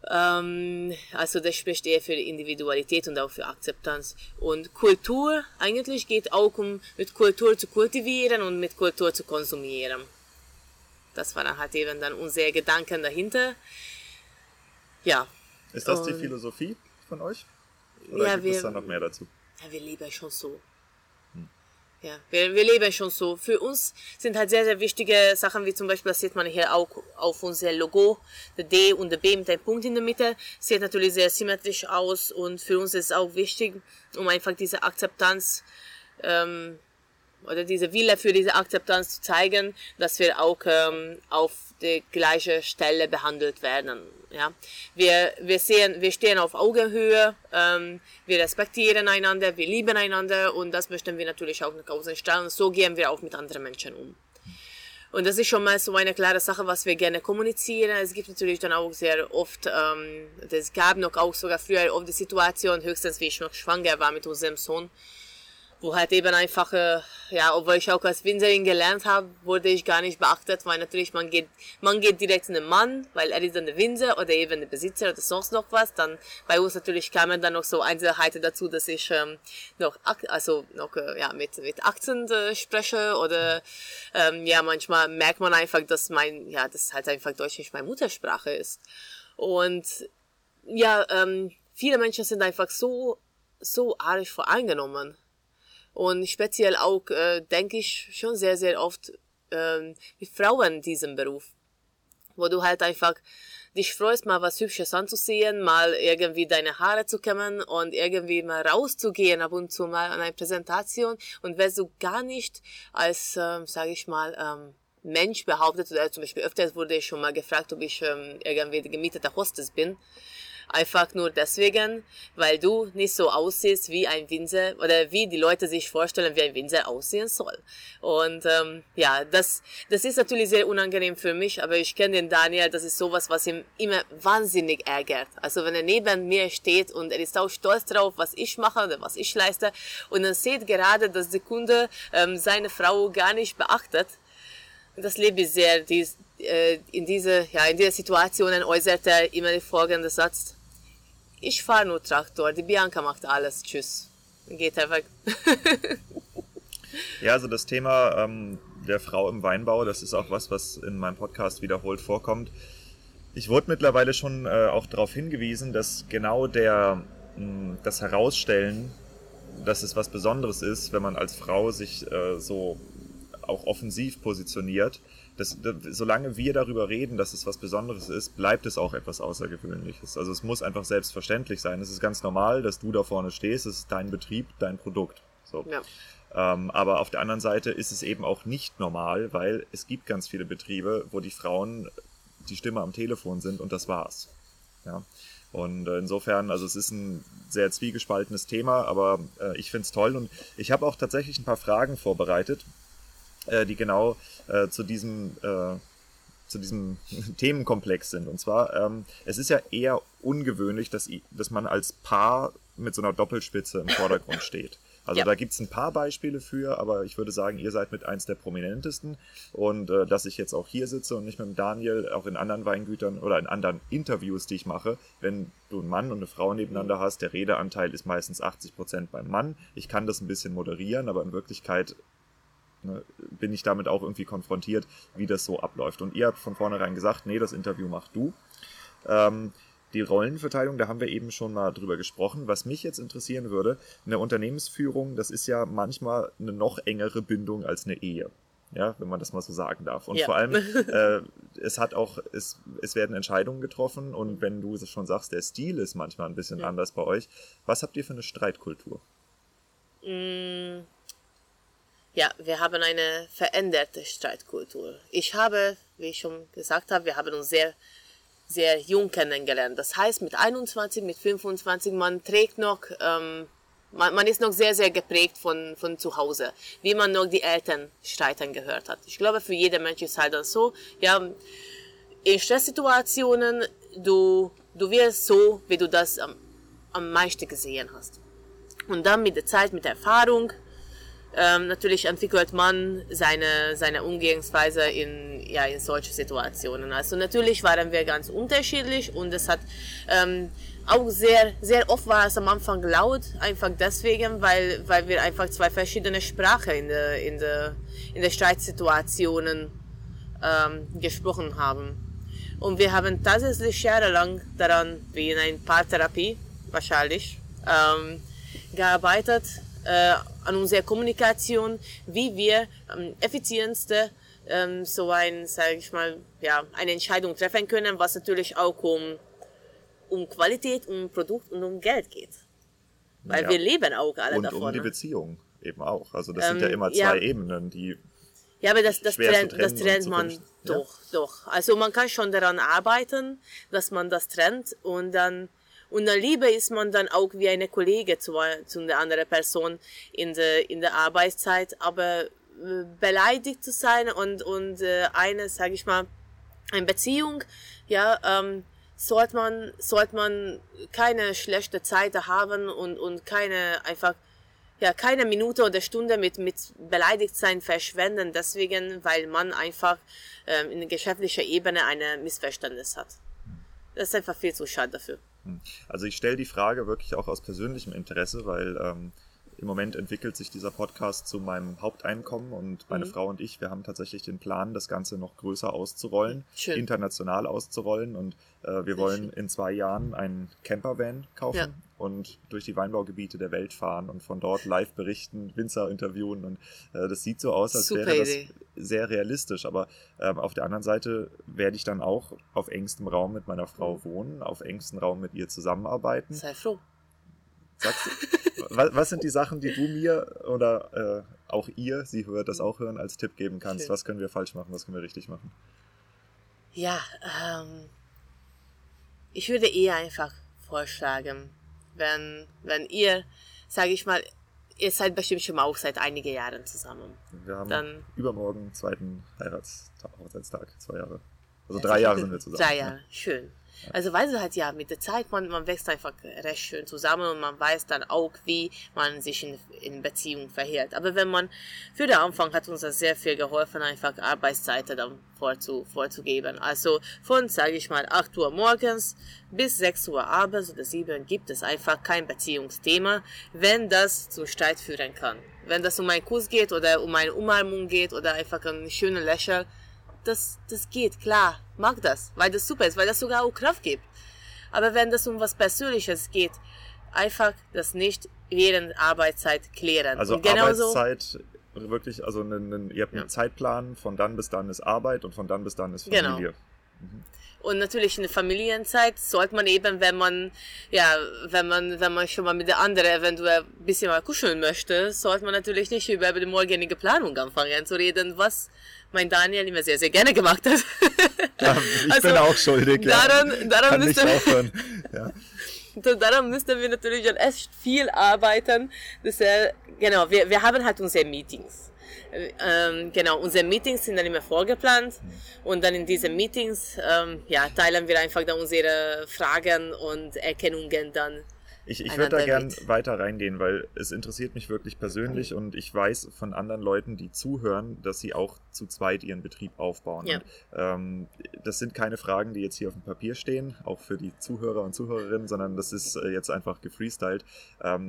Also das spricht eher für die Individualität und auch für Akzeptanz. Und Kultur eigentlich geht auch um, mit Kultur zu kultivieren und mit Kultur zu konsumieren. Das war dann halt eben dann unsere Gedanken dahinter. Ja. Ist das die Philosophie von euch? Oder gibt es da noch mehr dazu? Ja, wir leben schon so. Ja, wir leben schon so. Für uns sind halt sehr, sehr wichtige Sachen, wie zum Beispiel, das sieht man hier auch auf unser Logo, der D und der B mit einem Punkt in der Mitte. Sieht natürlich sehr symmetrisch aus und für uns ist es auch wichtig, um einfach diese Akzeptanz oder diese Wille für diese Akzeptanz zu zeigen, dass wir auch auf die gleiche Stelle behandelt werden. Ja, wir stehen auf Augenhöhe, wir respektieren einander, wir lieben einander und das möchten wir natürlich auch nach außen stellen und so gehen wir auch mit anderen Menschen um. Und das ist schon mal so eine klare Sache, was wir gerne kommunizieren. Es gibt natürlich dann auch sehr oft, es gab noch auch sogar früher oft die Situation, höchstens wie ich noch schwanger war mit unserem Sohn, wo halt eben einfach, ja, obwohl ich auch als Winzerin gelernt habe, wurde ich gar nicht beachtet, weil natürlich man geht direkt zu einem Mann, weil er ist dann der Winzer oder eben der Besitzer oder sonst noch was. Dann bei uns natürlich kamen dann noch so Einzelheiten dazu, dass ich mit Akzent spreche oder ja, manchmal merkt man einfach, dass das halt einfach Deutsch nicht meine Muttersprache ist. Und ja, viele Menschen sind einfach so arg voreingenommen. Und speziell auch, denke ich, schon sehr, sehr oft mit Frauen in diesem Beruf, wo du halt einfach dich freust, mal was Hübsches anzusehen, mal irgendwie deine Haare zu kämmen und irgendwie mal rauszugehen ab und zu mal an eine Präsentation und wirst du gar nicht als, sage ich mal, Mensch behauptet, oder zum Beispiel öfters wurde ich schon mal gefragt, ob ich irgendwie gemieteter Hostess bin. Einfach nur deswegen, weil du nicht so aussiehst wie ein Winzer oder wie die Leute sich vorstellen, wie ein Winzer aussehen soll. Und das ist natürlich sehr unangenehm für mich, aber ich kenne den Daniel, das ist sowas, was ihn immer wahnsinnig ärgert. Also wenn er neben mir steht und er ist auch stolz drauf, was ich mache oder was ich leiste und dann sieht gerade, dass der Kunde seine Frau gar nicht beachtet, das lebe ich sehr, in dieser Situation äußert er immer den folgenden Satz: Ich fahre nur Traktor, die Bianca macht alles, tschüss. Dann geht er weg. Ja, also das Thema der Frau im Weinbau, das ist auch was in meinem Podcast wiederholt vorkommt. Ich wurde mittlerweile schon auch darauf hingewiesen, dass genau das Herausstellen, dass es was Besonderes ist, wenn man als Frau sich so auch offensiv positioniert. Solange wir darüber reden, dass es was Besonderes ist, bleibt es auch etwas Außergewöhnliches. Also es muss einfach selbstverständlich sein. Es ist ganz normal, dass du da vorne stehst. Es ist dein Betrieb, dein Produkt. So. Ja. Aber auf der anderen Seite ist es eben auch nicht normal, weil es gibt ganz viele Betriebe, wo die Frauen die Stimme am Telefon sind und das war's. Ja. Und insofern, also es ist ein sehr zwiegespaltenes Thema, aber ich find's toll. Und ich habe auch tatsächlich ein paar Fragen vorbereitet, die genau zu diesem Themenkomplex sind. Und zwar, es ist ja eher ungewöhnlich, dass man als Paar mit so einer Doppelspitze im Vordergrund steht. Also da gibt's ein paar Beispiele für, aber ich würde sagen, ihr seid mit eins der prominentesten. Und dass ich jetzt auch hier sitze und nicht mit dem Daniel, auch in anderen Weingütern oder in anderen Interviews, die ich mache, wenn du einen Mann und eine Frau nebeneinander hast, der Redeanteil ist meistens 80% beim Mann. Ich kann das ein bisschen moderieren, aber in Wirklichkeit bin ich damit auch irgendwie konfrontiert, wie das so abläuft. Und ihr habt von vornherein gesagt, nee, das Interview machst du. Die Rollenverteilung, da haben wir eben schon mal drüber gesprochen. Was mich jetzt interessieren würde, eine Unternehmensführung, das ist ja manchmal eine noch engere Bindung als eine Ehe. Ja, wenn man das mal so sagen darf. Und vor allem, es werden Entscheidungen getroffen und wenn du schon sagst, der Stil ist manchmal ein bisschen anders bei euch. Was habt ihr für eine Streitkultur? Ja, wir haben eine veränderte Streitkultur. Ich habe, wie ich schon gesagt habe, wir haben uns sehr, sehr jung kennengelernt. Das heißt, mit 21, mit 25, man trägt noch, man ist noch sehr, sehr geprägt von zu Hause, wie man noch die Eltern streiten gehört hat. Ich glaube, für jeden Menschen ist es halt dann so, ja, in Stresssituationen, du wirst so, wie du das am meisten gesehen hast. Und dann mit der Zeit, mit der Erfahrung, natürlich entwickelt man seine Umgehensweise in solche Situationen. Also natürlich waren wir ganz unterschiedlich und es hat auch sehr, sehr oft war es am Anfang laut, einfach deswegen, weil wir einfach zwei verschiedene Sprachen in der Streitsituationen gesprochen haben. Und wir haben tatsächlich jahrelang daran, wie in einer Paartherapie wahrscheinlich, gearbeitet, an unserer Kommunikation, wie wir am effizientesten so ein, sage ich mal, ja, eine Entscheidung treffen können, was natürlich auch um Qualität, um Produkt und um Geld geht. Weil ja, wir leben auch alle und davon. Und um die Beziehung eben auch. Also das sind ja immer zwei Ebenen, die ja, aber das trennt man doch. Also man kann schon daran arbeiten, dass man das trennt und dann lieber ist man dann auch wie eine Kollege zu einer anderen Person in der Arbeitszeit, aber beleidigt zu sein und eine, sage ich mal, eine Beziehung, ja, sollte man keine schlechte Zeit haben und keine einfach keine Minute oder Stunde mit Beleidigtsein verschwenden, deswegen, weil man einfach in geschäftlicher Ebene ein Missverständnis hat. Das ist einfach viel zu schade dafür. Also ich stelle die Frage wirklich auch aus persönlichem Interesse, weil im Moment entwickelt sich dieser Podcast zu meinem Haupteinkommen und meine Frau und ich, wir haben tatsächlich den Plan, das Ganze noch größer auszurollen, international auszurollen und wir wollen in 2 Jahren einen Campervan kaufen. Ja. Und durch die Weinbaugebiete der Welt fahren und von dort live berichten, Winzer interviewen und das sieht so aus, als wäre das sehr realistisch, aber auf der anderen Seite werde ich dann auch auf engstem Raum mit meiner Frau wohnen, auf engstem Raum mit ihr zusammenarbeiten. Sei froh. Sagst du, was sind die Sachen, die du mir oder auch ihr, sie hört das auch hören, als Tipp geben kannst? Schön. Was können wir falsch machen, was können wir richtig machen? Ja, ich würde eher einfach vorschlagen, wenn ihr, sage ich mal, ihr seid bestimmt schon mal auch seit einigen Jahren zusammen. Wir haben dann übermorgen zweiten Hochzeitstag, 2 Jahre. Also 3 Jahre sind wir zusammen. 3 Jahre, ne? Schön. Ja. Also weißt du halt ja, mit der Zeit, man wächst einfach recht schön zusammen und man weiß dann auch, wie man sich in Beziehung verhält. Aber wenn man, für den Anfang hat uns das sehr viel geholfen, einfach Arbeitszeiten dann vorzugeben. Also von, sage ich mal, 8 Uhr morgens bis 6 Uhr abends oder 7 Uhr gibt es einfach kein Beziehungsthema, wenn das zu Streit führen kann. Wenn das um einen Kuss geht oder um eine Umarmung geht oder einfach einen schönen Lächeln, das geht, klar, mag das, weil das super ist, weil das sogar auch Kraft gibt. Aber wenn das um was Persönliches geht, einfach das nicht während Arbeitszeit klären. Also Arbeitszeit wirklich, also ihr habt einen Zeitplan, von dann bis dann ist Arbeit und von dann bis dann ist Familie. Genau. Mhm. Und natürlich in der Familienzeit sollte man eben, wenn man schon mal mit der anderen eventuell ein bisschen mal kuscheln möchte, sollte man natürlich nicht über die morgige Planung anfangen zu reden, was mein Daniel immer sehr, sehr gerne gemacht hat. Ja, ich bin auch schuldig. Daran müsste man aufhören. Ja. Daran müssten wir natürlich dann erst viel arbeiten. Das, genau, wir haben halt unsere Meetings. Genau, unsere Meetings sind dann immer vorgeplant und dann in diesen Meetings teilen wir einfach dann unsere Fragen und Erkennungen dann. Ich würde da gern weiter reingehen, weil es interessiert mich wirklich persönlich und ich weiß von anderen Leuten, die zuhören, dass sie auch zu zweit ihren Betrieb aufbauen. Ja. Und, das sind keine Fragen, die jetzt hier auf dem Papier stehen, auch für die Zuhörer und Zuhörerinnen, sondern das ist jetzt einfach gefreestylt.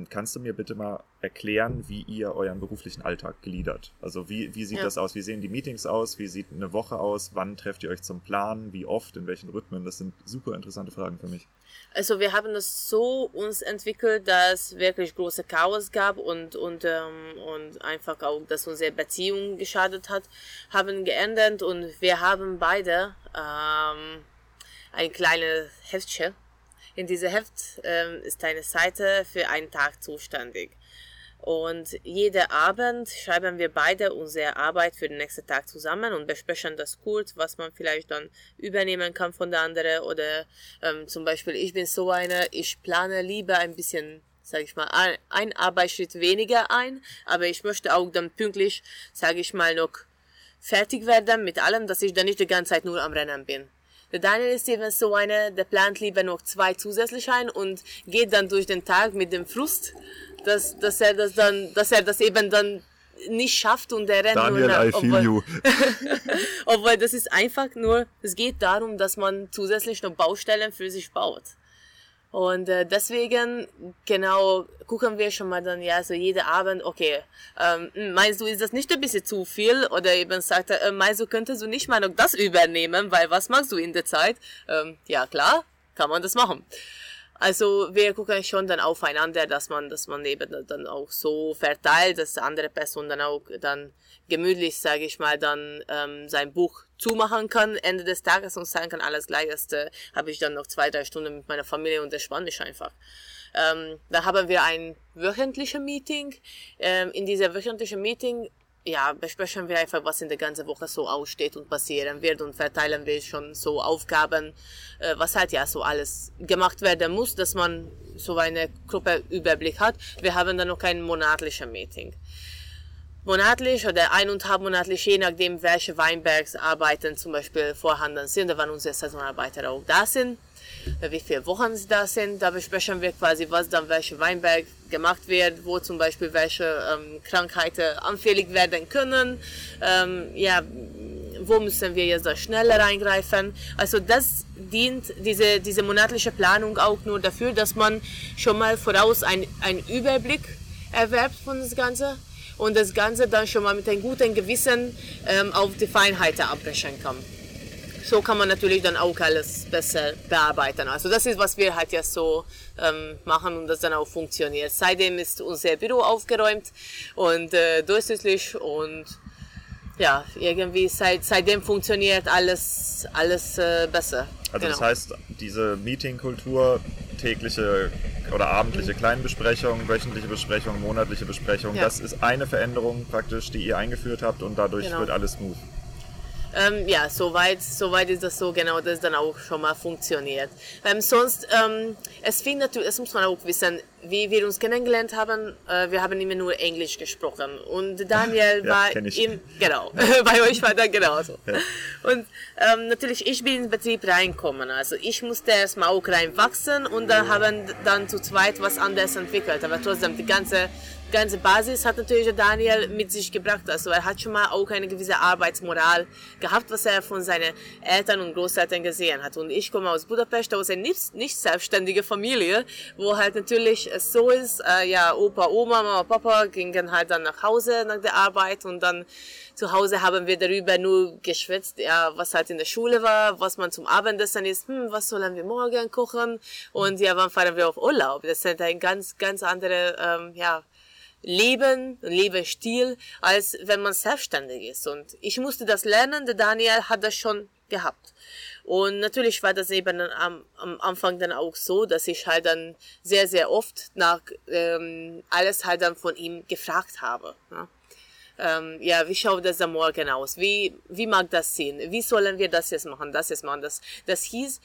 Kannst du mir bitte mal erklären, wie ihr euren beruflichen Alltag gliedert? Also wie sieht das aus? Wie sehen die Meetings aus? Wie sieht eine Woche aus? Wann trefft ihr euch zum Planen? Wie oft? In welchen Rhythmen? Das sind super interessante Fragen für mich. Also wir haben das so uns entwickelt, dass es wirklich große Chaos gab und einfach auch, dass unsere Beziehung geschadet hat, haben geändert und wir haben beide ein kleines Heftchen. In diesem Heft ist eine Seite für einen Tag zuständig. Und jeden Abend schreiben wir beide unsere Arbeit für den nächsten Tag zusammen und besprechen das kurz, was man vielleicht dann übernehmen kann von der anderen oder zum Beispiel, ich bin so eine, ich plane lieber ein bisschen, sage ich mal, ein Arbeitsschritt weniger ein, aber ich möchte auch dann pünktlich, sage ich mal, noch fertig werden mit allem, dass ich dann nicht die ganze Zeit nur am Rennen bin. Der Daniel ist eben so einer, der plant lieber noch 2 zusätzlich ein und geht dann durch den Tag mit dem Frust, dass er das eben dann nicht schafft und er rennt Daniel, nur nach, I feel you. Obwohl das ist einfach nur, es geht darum, dass man zusätzlich noch Baustellen für sich baut. Und deswegen, genau, gucken wir schon mal dann, ja, so jeden Abend, okay, meinst du, ist das nicht ein bisschen zu viel? Oder eben sagt er, meinst du, könntest du nicht mal noch das übernehmen, weil was machst du in der Zeit? Ja, klar, kann man das machen. Also wir gucken schon dann aufeinander, dass man eben dann auch so verteilt, dass die andere Person dann auch dann gemütlich, sage ich mal, dann sein Buch zumachen kann Ende des Tages und sagen kann, alles gleich, das habe ich dann noch 2-3 Stunden mit meiner Familie und das spann ich einfach. Da haben wir ein wöchentliches Meeting. In dieser wöchentlichen Meeting besprechen wir einfach, was in der ganzen Woche so aussteht und passieren wird, und verteilen wir schon so Aufgaben, was halt so alles gemacht werden muss, dass man so eine Gruppe Überblick hat. Wir haben dann noch kein monatliches Meeting. Monatlich oder ein- und halbmonatlich, je nachdem, welche Weinbergsarbeiten zum Beispiel vorhanden sind, wann unsere Saisonarbeiter auch da sind, wie viele Wochen sie da sind, da besprechen wir quasi, was dann welche Weinberg gemacht wird, wo zum Beispiel welche Krankheiten anfällig werden können, wo müssen wir jetzt da schneller eingreifen. Also das dient, diese monatliche Planung auch nur dafür, dass man schon mal voraus einen Überblick erwerbt von das Ganze und das Ganze dann schon mal mit einem guten Gewissen auf die Feinheiten abbrechen kann. So kann man natürlich dann auch alles besser bearbeiten. Also das ist, was wir halt so machen und das dann auch funktioniert. Seitdem ist unser Büro aufgeräumt und durchsichtig und irgendwie seitdem funktioniert alles besser. Also genau. Das heißt, diese Meetingkultur, tägliche oder abendliche Kleinbesprechung, wöchentliche Besprechung, monatliche Besprechung, das ist eine Veränderung praktisch, die ihr eingeführt habt, und dadurch wird alles smooth. Soweit ist das so, genau, das dann auch schon mal funktioniert. Es fing natürlich, das muss man auch wissen, wie wir uns kennengelernt haben, wir haben immer nur Englisch gesprochen. Und Daniel war bei euch war da genauso. Ja. Und natürlich, ich bin in den Betrieb reingekommen, also ich musste erstmal auch reinwachsen und dann haben dann zu zweit was anderes entwickelt, aber trotzdem die ganze Basis hat natürlich Daniel mit sich gebracht. Also er hat schon mal auch eine gewisse Arbeitsmoral gehabt, was er von seinen Eltern und Großeltern gesehen hat. Und ich komme aus Budapest, aus einer nicht selbstständigen Familie, wo halt natürlich es so ist, Opa, Oma, Mama, Papa gingen halt dann nach Hause nach der Arbeit und dann zu Hause haben wir darüber nur geschwitzt, was halt in der Schule war, was man zum Abendessen isst, was sollen wir morgen kochen und wann fahren wir auf Urlaub. Das ist ein ganz, ganz andere, Lebensstil, als wenn man selbstständig ist. Und ich musste das lernen, der Daniel hat das schon gehabt. Und natürlich war das eben am Anfang dann auch so, dass ich halt dann sehr, sehr oft nach alles halt dann von ihm gefragt habe. Ne? Wie schaut das am Morgen aus? Wie mag das sehen? Wie sollen wir das jetzt machen? Das hieß,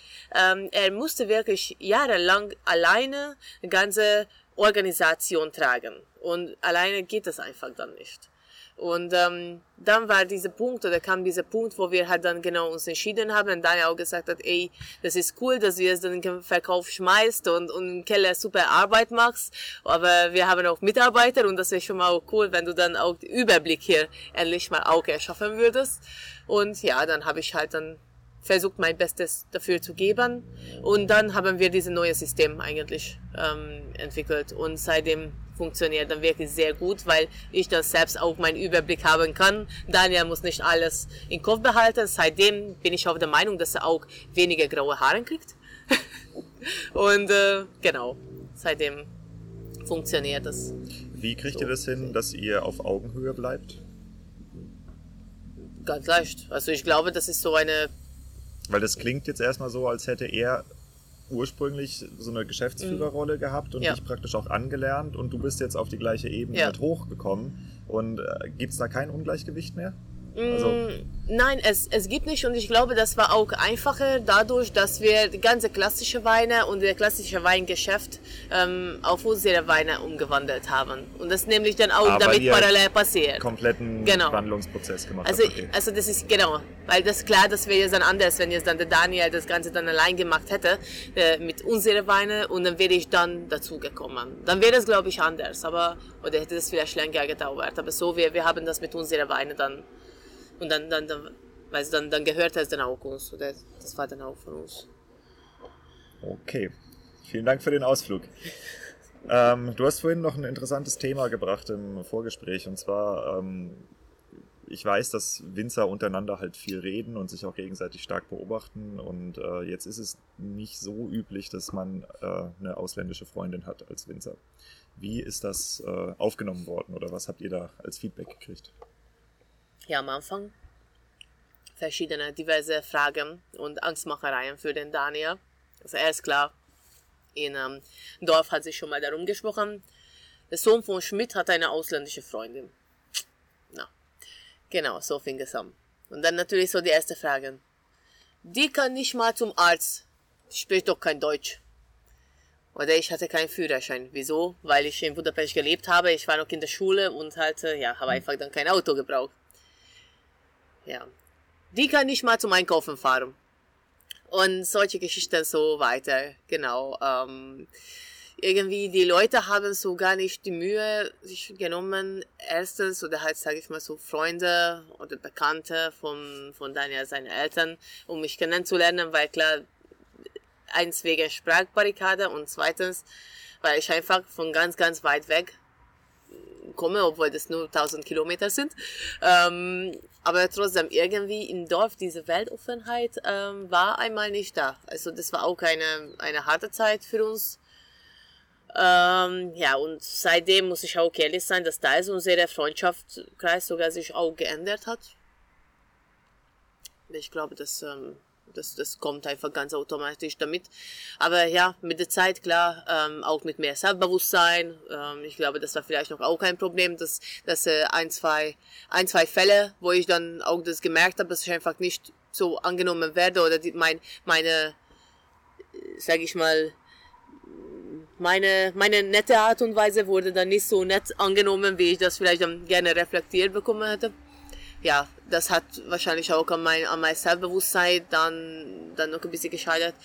er musste wirklich jahrelang alleine eine ganze Organisation tragen. Und alleine geht das einfach dann nicht. Und dann war dieser Punkt, wo wir halt dann genau uns entschieden haben und Daniel auch gesagt hat, ey, das ist cool, dass du jetzt den Verkauf schmeißt und im Keller super Arbeit machst, aber wir haben auch Mitarbeiter und das ist schon mal cool, wenn du dann auch den Überblick hier endlich mal auch erschaffen würdest. Und dann habe ich halt dann versucht, mein Bestes dafür zu geben und dann haben wir dieses neue System eigentlich entwickelt und seitdem funktioniert dann wirklich sehr gut, weil ich dann selbst auch meinen Überblick haben kann. Daniel muss nicht alles im Kopf behalten. Seitdem bin ich auch der Meinung, dass er auch weniger graue Haare kriegt. Und seitdem funktioniert das. Wie kriegt ihr das hin, dass ihr auf Augenhöhe bleibt? Ganz leicht. Also ich glaube, das ist so eine... Weil das klingt jetzt erstmal so, als hätte er ursprünglich so eine Geschäftsführerrolle gehabt und dich praktisch auch angelernt und du bist jetzt auf die gleiche Ebene halt hochgekommen und gibt es da kein Ungleichgewicht mehr? Also nein, es gibt nicht und ich glaube, das war auch einfacher dadurch, dass wir die ganze klassische Weine und das klassische Weingeschäft auf unsere Weine umgewandelt haben und das nämlich dann auch damit parallel passiert. Kompletten Wandlungsprozess gemacht. Also, also das ist weil das ist klar, dass wir jetzt dann anders, wenn jetzt dann der Daniel das Ganze dann allein gemacht hätte mit unseren Weinen und dann wäre ich dann dazu gekommen. Dann wäre das glaube ich anders, oder hätte das vielleicht länger gedauert. Aber so wir haben das mit unseren Weinen dann. Und dann gehört es dann auch uns. Oder das war dann auch von uns. Okay. Vielen Dank für den Ausflug. Du hast vorhin noch ein interessantes Thema gebracht im Vorgespräch. Und zwar ich weiß, dass Winzer untereinander halt viel reden und sich auch gegenseitig stark beobachten. Und jetzt ist es nicht so üblich, dass man eine ausländische Freundin hat als Winzer. Wie ist das aufgenommen worden oder was habt ihr da als Feedback gekriegt? Ja, am Anfang verschiedene, diverse Fragen und Angstmachereien für den Daniel. Also er ist klar, in Dorf hat sich schon mal darum gesprochen. Der Sohn von Schmidt hat eine ausländische Freundin. Na, genau, so fing es an. Und dann natürlich so die erste Frage. Die kann nicht mal zum Arzt. Die spricht doch kein Deutsch. Oder ich hatte keinen Führerschein. Wieso? Weil ich in Budapest gelebt habe. Ich war noch in der Schule und halt, ja, habe einfach dann kein Auto gebraucht. Ja. Die kann nicht mal zum Einkaufen fahren. Und solche Geschichten so weiter. Genau. Irgendwie die Leute haben so gar nicht die Mühe sich genommen, erstens, oder halt, sage ich mal so, Freunde oder Bekannte von Daniel, seinen Eltern, um mich kennenzulernen, weil klar, eins wegen Sprachbarrikade und zweitens, weil ich einfach von ganz, ganz weit weg komme, obwohl das nur 1000 Kilometer sind. Aber trotzdem, irgendwie im Dorf, diese Weltoffenheit war einmal nicht da. Also das war auch eine harte Zeit für uns. Ja, und seitdem muss ich auch ehrlich sein, dass da unser Freundschaftskreis sogar sich auch geändert hat. Ich glaube, das kommt einfach ganz automatisch damit. Aber ja, mit der Zeit, klar, auch mit mehr Selbstbewusstsein. Ich glaube, das war vielleicht noch auch kein Problem, dass ein, zwei Fälle, wo ich dann auch das gemerkt habe, dass ich einfach nicht so angenommen werde oder meine, sag ich mal, meine nette Art und Weise wurde dann nicht so nett angenommen, wie ich das vielleicht dann gerne reflektiert bekommen hätte. Ja, das hat wahrscheinlich auch an mein Selbstbewusstsein dann noch ein bisschen gescheitert.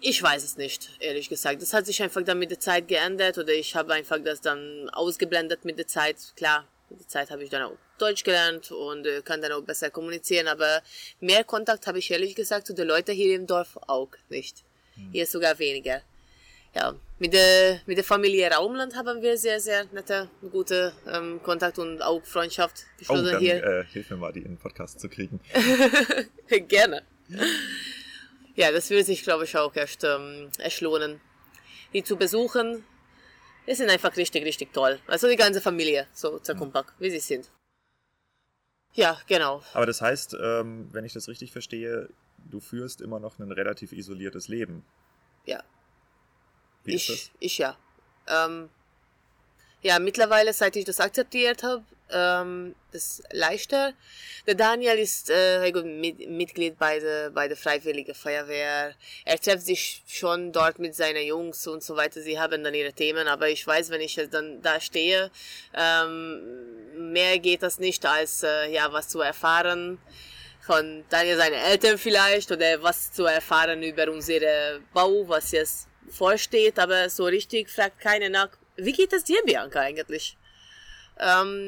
Ich weiß es nicht, ehrlich gesagt. Das hat sich einfach dann mit der Zeit geändert oder ich habe einfach das dann ausgeblendet mit der Zeit. Klar, mit der Zeit habe ich dann auch Deutsch gelernt und kann dann auch besser kommunizieren, aber mehr Kontakt habe ich ehrlich gesagt zu den Leuten hier im Dorf auch nicht. Hier sogar weniger. Ja, mit der Familie Raumland haben wir sehr, sehr nette, gute Kontakt und auch Freundschaft geschlossen hier. Hilf mir mal, die in den Podcast zu kriegen. Gerne. Ja, das würde sich, glaube ich, auch erst lohnen, die zu besuchen. Die sind einfach richtig, richtig toll. Also die ganze Familie, so zerkompakt, wie sie sind. Ja, genau. Aber das heißt, wenn ich das richtig verstehe, du führst immer noch ein relativ isoliertes Leben. Ja. Ich ja. Ja, mittlerweile, seit ich das akzeptiert habe, das ist leichter. Der Daniel ist Mitglied bei der Freiwilligen Feuerwehr. Er trifft sich schon dort mit seinen Jungs und so weiter. Sie haben dann ihre Themen, aber ich weiß, wenn ich dann da stehe, mehr geht das nicht, als ja, was zu erfahren von Daniel, seinen Eltern vielleicht, oder was zu erfahren über unsere Bau, was jetzt vorsteht, aber so richtig fragt keiner nach, wie geht es dir, Bianca, eigentlich?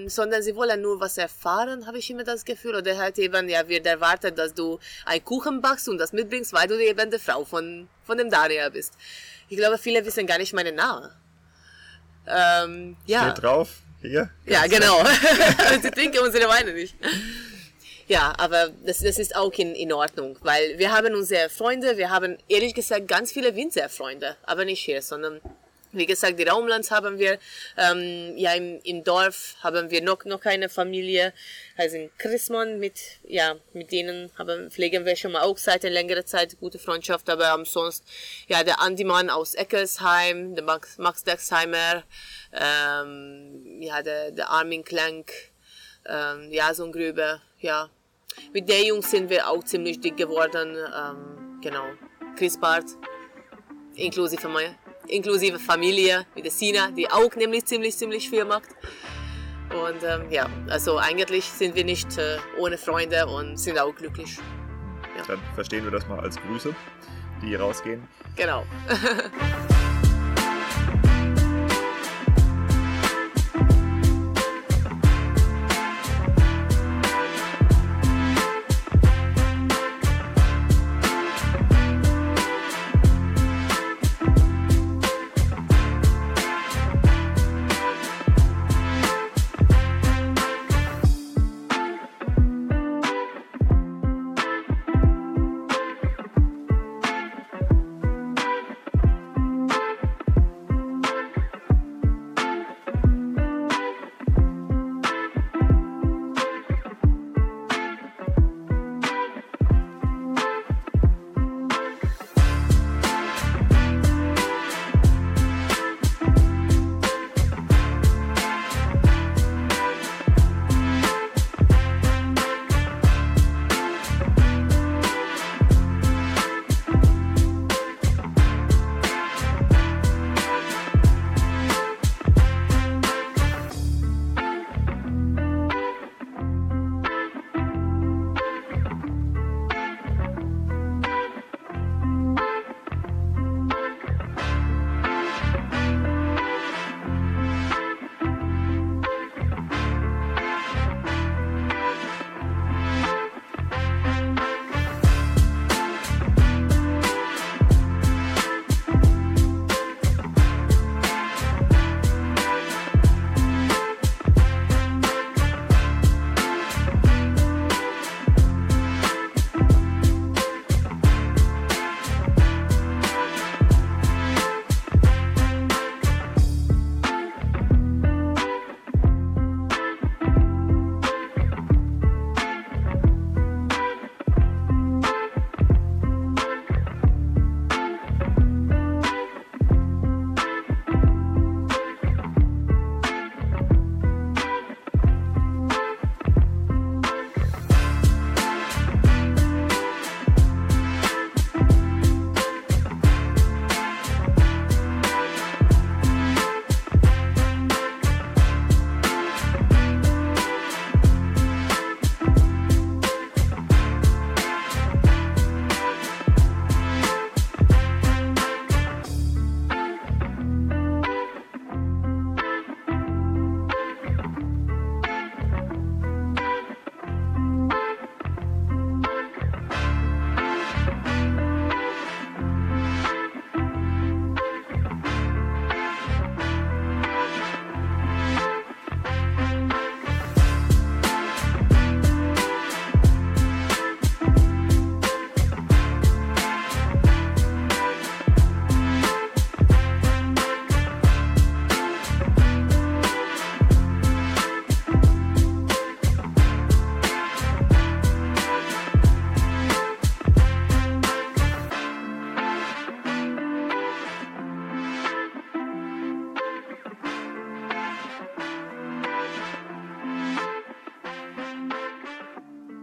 Sondern sie wollen nur was erfahren, habe ich immer das Gefühl. Oder halt eben, ja, wird erwartet, dass du einen Kuchen backst und das mitbringst, weil du eben die Frau von dem Daniel bist. Ich glaube, viele wissen gar nicht meinen Namen. Ja. Steht drauf, hier. Ja, genau. Sie trinken unsere Weine nicht. Ja, aber das ist auch in Ordnung, weil wir haben unsere Freunde, wir haben ehrlich gesagt ganz viele Winzerfreunde, aber nicht hier, sondern wie gesagt, die Raumlands haben wir, ja im Dorf haben wir noch eine Familie, also in Christmann, mit denen pflegen wir schon mal auch seit längerer Zeit gute Freundschaft, aber sonst, ja, der Andi Mann aus Eckelsheim, der Max Dachsheimer, ja, der Armin Klenk, ja, so ein Gröbe, ja. Mit den Jungs sind wir auch ziemlich dick geworden, genau. Chris Bart, inklusive Familie, mit der Sina, die auch nämlich ziemlich, ziemlich viel macht. Und ja, also eigentlich sind wir nicht ohne Freunde und sind auch glücklich. Ja. Dann verstehen wir das mal als Grüße, die rausgehen. Genau.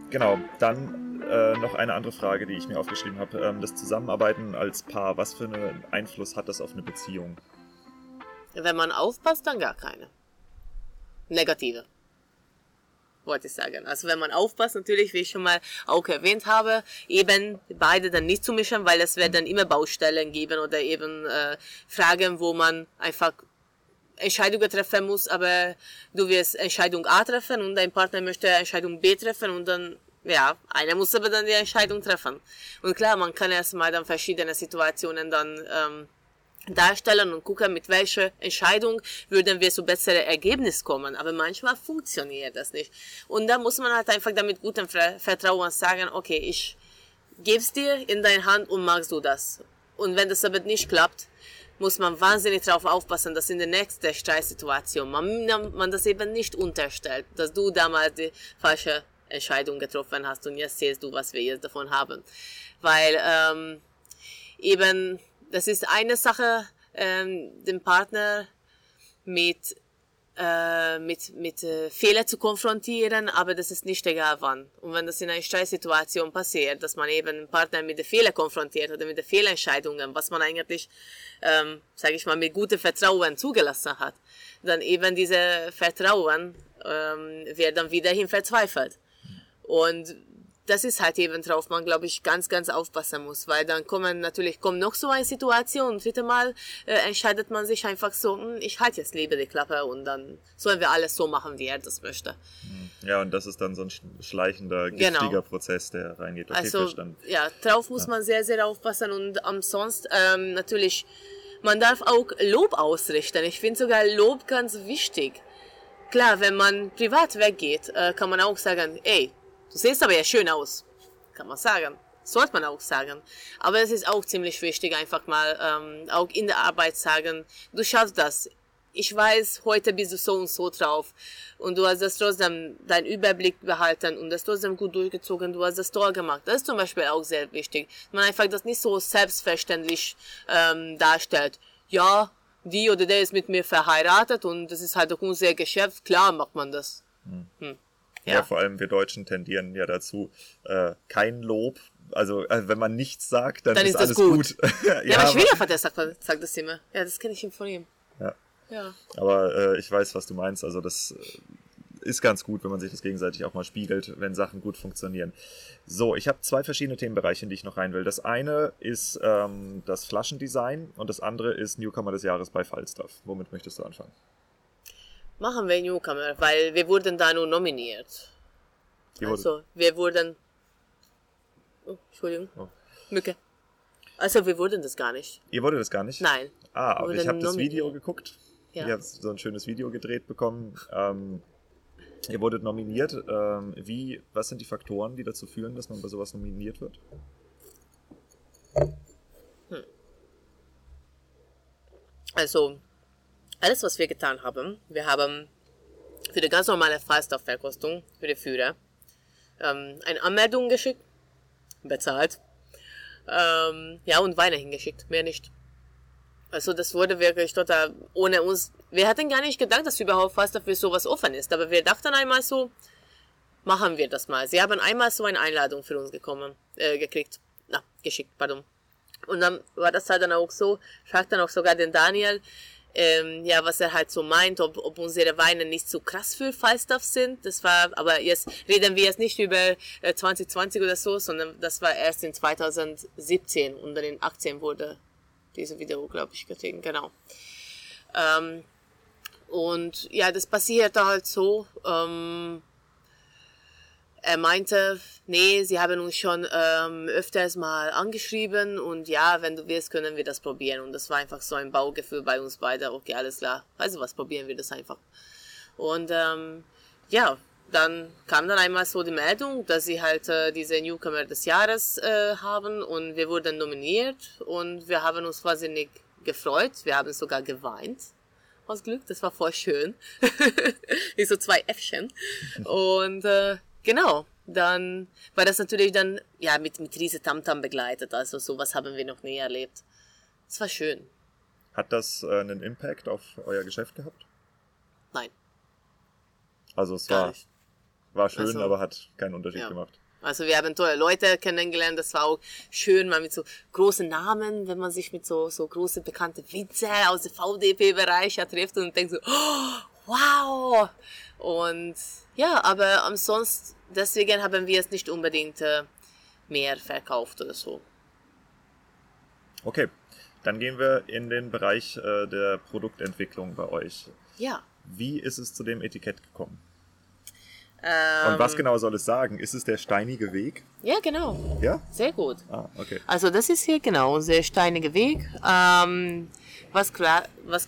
Genau, dann noch eine andere Frage, die ich mir aufgeschrieben habe. Das Zusammenarbeiten als Paar, was für einen Einfluss hat das auf eine Beziehung? Wenn man aufpasst, dann gar keine. Negative. Wollte ich sagen. Also wenn man aufpasst, natürlich, wie ich schon mal auch erwähnt habe, eben beide dann nicht zu mischen, weil es wird dann immer Baustellen geben oder eben Fragen, wo man einfach Entscheidungen treffen muss, aber du wirst Entscheidung A treffen und dein Partner möchte Entscheidung B treffen und dann, ja, einer muss aber dann die Entscheidung treffen. Und klar, man kann erstmal dann verschiedene Situationen dann darstellen und gucken, mit welcher Entscheidung würden wir zu besseren Ergebnissen kommen. Aber manchmal funktioniert das nicht. Und da muss man halt einfach damit gutem Vertrauen sagen, okay, ich geb's dir in deine Hand und machst du das. Und wenn das aber nicht klappt, muss man wahnsinnig darauf aufpassen, dass in der nächsten Streitsituation man das eben nicht unterstellt, dass du damals die falsche Entscheidung getroffen hast und jetzt siehst du, was wir jetzt davon haben. Weil eben, das ist eine Sache, den Partner mit Fehlern zu konfrontieren, aber das ist nicht egal wann. Und wenn das in einer Streitsituation passiert, dass man eben den Partner mit den Fehlern konfrontiert oder mit den Fehlentscheidungen, was man eigentlich, sage ich mal, mit gutem Vertrauen zugelassen hat, dann eben diese Vertrauen wird dann wiederhin verzweifelt. Und das ist halt eben drauf, man, glaube ich, ganz, ganz aufpassen muss, weil dann kommt noch so eine Situation und dritte Mal entscheidet man sich einfach so, ich halte jetzt lieber die Klappe und dann sollen wir alles so machen, wie er das möchte. Ja, und das ist dann so ein schleichender, giftiger Prozess, der reingeht. Okay, also, ja, drauf muss man sehr, sehr aufpassen und ansonsten natürlich, man darf auch Lob ausrichten. Ich finde sogar Lob ganz wichtig. Klar, wenn man privat weggeht, kann man auch sagen, ey, du siehst aber ja schön aus, kann man sagen. Sollte man auch sagen. Aber es ist auch ziemlich wichtig, einfach mal auch in der Arbeit sagen, du schaffst das. Ich weiß, heute bist du so und so drauf. Und du hast das trotzdem, deinen Überblick behalten und das trotzdem gut durchgezogen. Du hast das toll gemacht. Das ist zum Beispiel auch sehr wichtig. Man einfach das nicht so selbstverständlich darstellt. Ja, die oder der ist mit mir verheiratet und das ist halt auch unser Geschäft. Klar macht man das. Ja, vor allem wir Deutschen tendieren ja dazu, kein Lob, also wenn man nichts sagt, dann ist alles gut. Ja, ja, aber Schwiegervater sagt das immer. Ja, das kenne ich ihm von ihm. Ja. Aber ich weiß, was du meinst. Also das ist ganz gut, wenn man sich das gegenseitig auch mal spiegelt, wenn Sachen gut funktionieren. So, ich habe 2 verschiedene Themenbereiche, in die ich noch rein will. Das eine ist das Flaschendesign und das andere ist Newcomer des Jahres bei Falstaff. Womit möchtest du anfangen? Machen wir Newcomer, weil wir wurden da nur nominiert. Oh, Entschuldigung. Oh. Mücke. Also wir wurden das gar nicht. Ihr wurdet das gar nicht? Nein. Ah, aber ich habe das Video geguckt. Ja. Ihr habt so ein schönes Video gedreht bekommen. Ihr wurdet nominiert. Was sind die Faktoren, die dazu führen, dass man bei sowas nominiert wird? Also alles, was wir getan haben, wir haben für die ganz normale Falstaff-Verkostung, für die Führer, eine Anmeldung geschickt, bezahlt, ja, und Weine hingeschickt, mehr nicht. Also das wurde wirklich total ohne uns, wir hatten gar nicht gedacht, dass überhaupt Falstaff für sowas offen ist, aber wir dachten einmal so, machen wir das mal. Sie haben einmal so eine Einladung für uns geschickt. Und dann war das halt dann auch so, fragt dann auch sogar den Daniel, ja, was er halt so meint, ob unsere Weine nicht so krass für Falstaff sind. Das war, aber jetzt reden wir jetzt nicht über 2020 oder so, sondern das war erst in 2017 und dann in 2018 wurde diese Video, glaube ich, getreten, genau. Und ja, das passierte halt so, er meinte, nee, sie haben uns schon öfters mal angeschrieben und ja, wenn du willst, können wir das probieren. Und das war einfach so ein Baugefühl bei uns beide. Okay, alles klar. Also was, probieren wir das einfach. Und ja, dann kam dann einmal so die Meldung, dass sie halt diese Newcomer des Jahres haben und wir wurden nominiert und wir haben uns wahnsinnig gefreut. Wir haben sogar geweint. Aus Glück, das war voll schön. Wie so 2 Äffchen. Und genau, dann war das natürlich dann ja mit riesen Tamtam begleitet, also sowas haben wir noch nie erlebt. Es war schön. Hat das einen Impact auf euer Geschäft gehabt? Nein. Also es war, war schön, also, aber hat keinen Unterschied gemacht. Also wir haben tolle Leute kennengelernt, das war auch schön, mal mit so großen Namen, wenn man sich mit so großen, bekannten Witze aus dem VDP-Bereich trifft und denkt so, oh, wow! Und ja, aber ansonsten, deswegen haben wir es nicht unbedingt mehr verkauft oder so. Okay, dann gehen wir in den Bereich der Produktentwicklung bei euch. Ja. Wie ist es zu dem Etikett gekommen? Und was genau soll es sagen? Ist es der steinige Weg? Ja, genau. Ja? Sehr gut. Ah, okay. Also das ist hier genau der steinige Weg. Was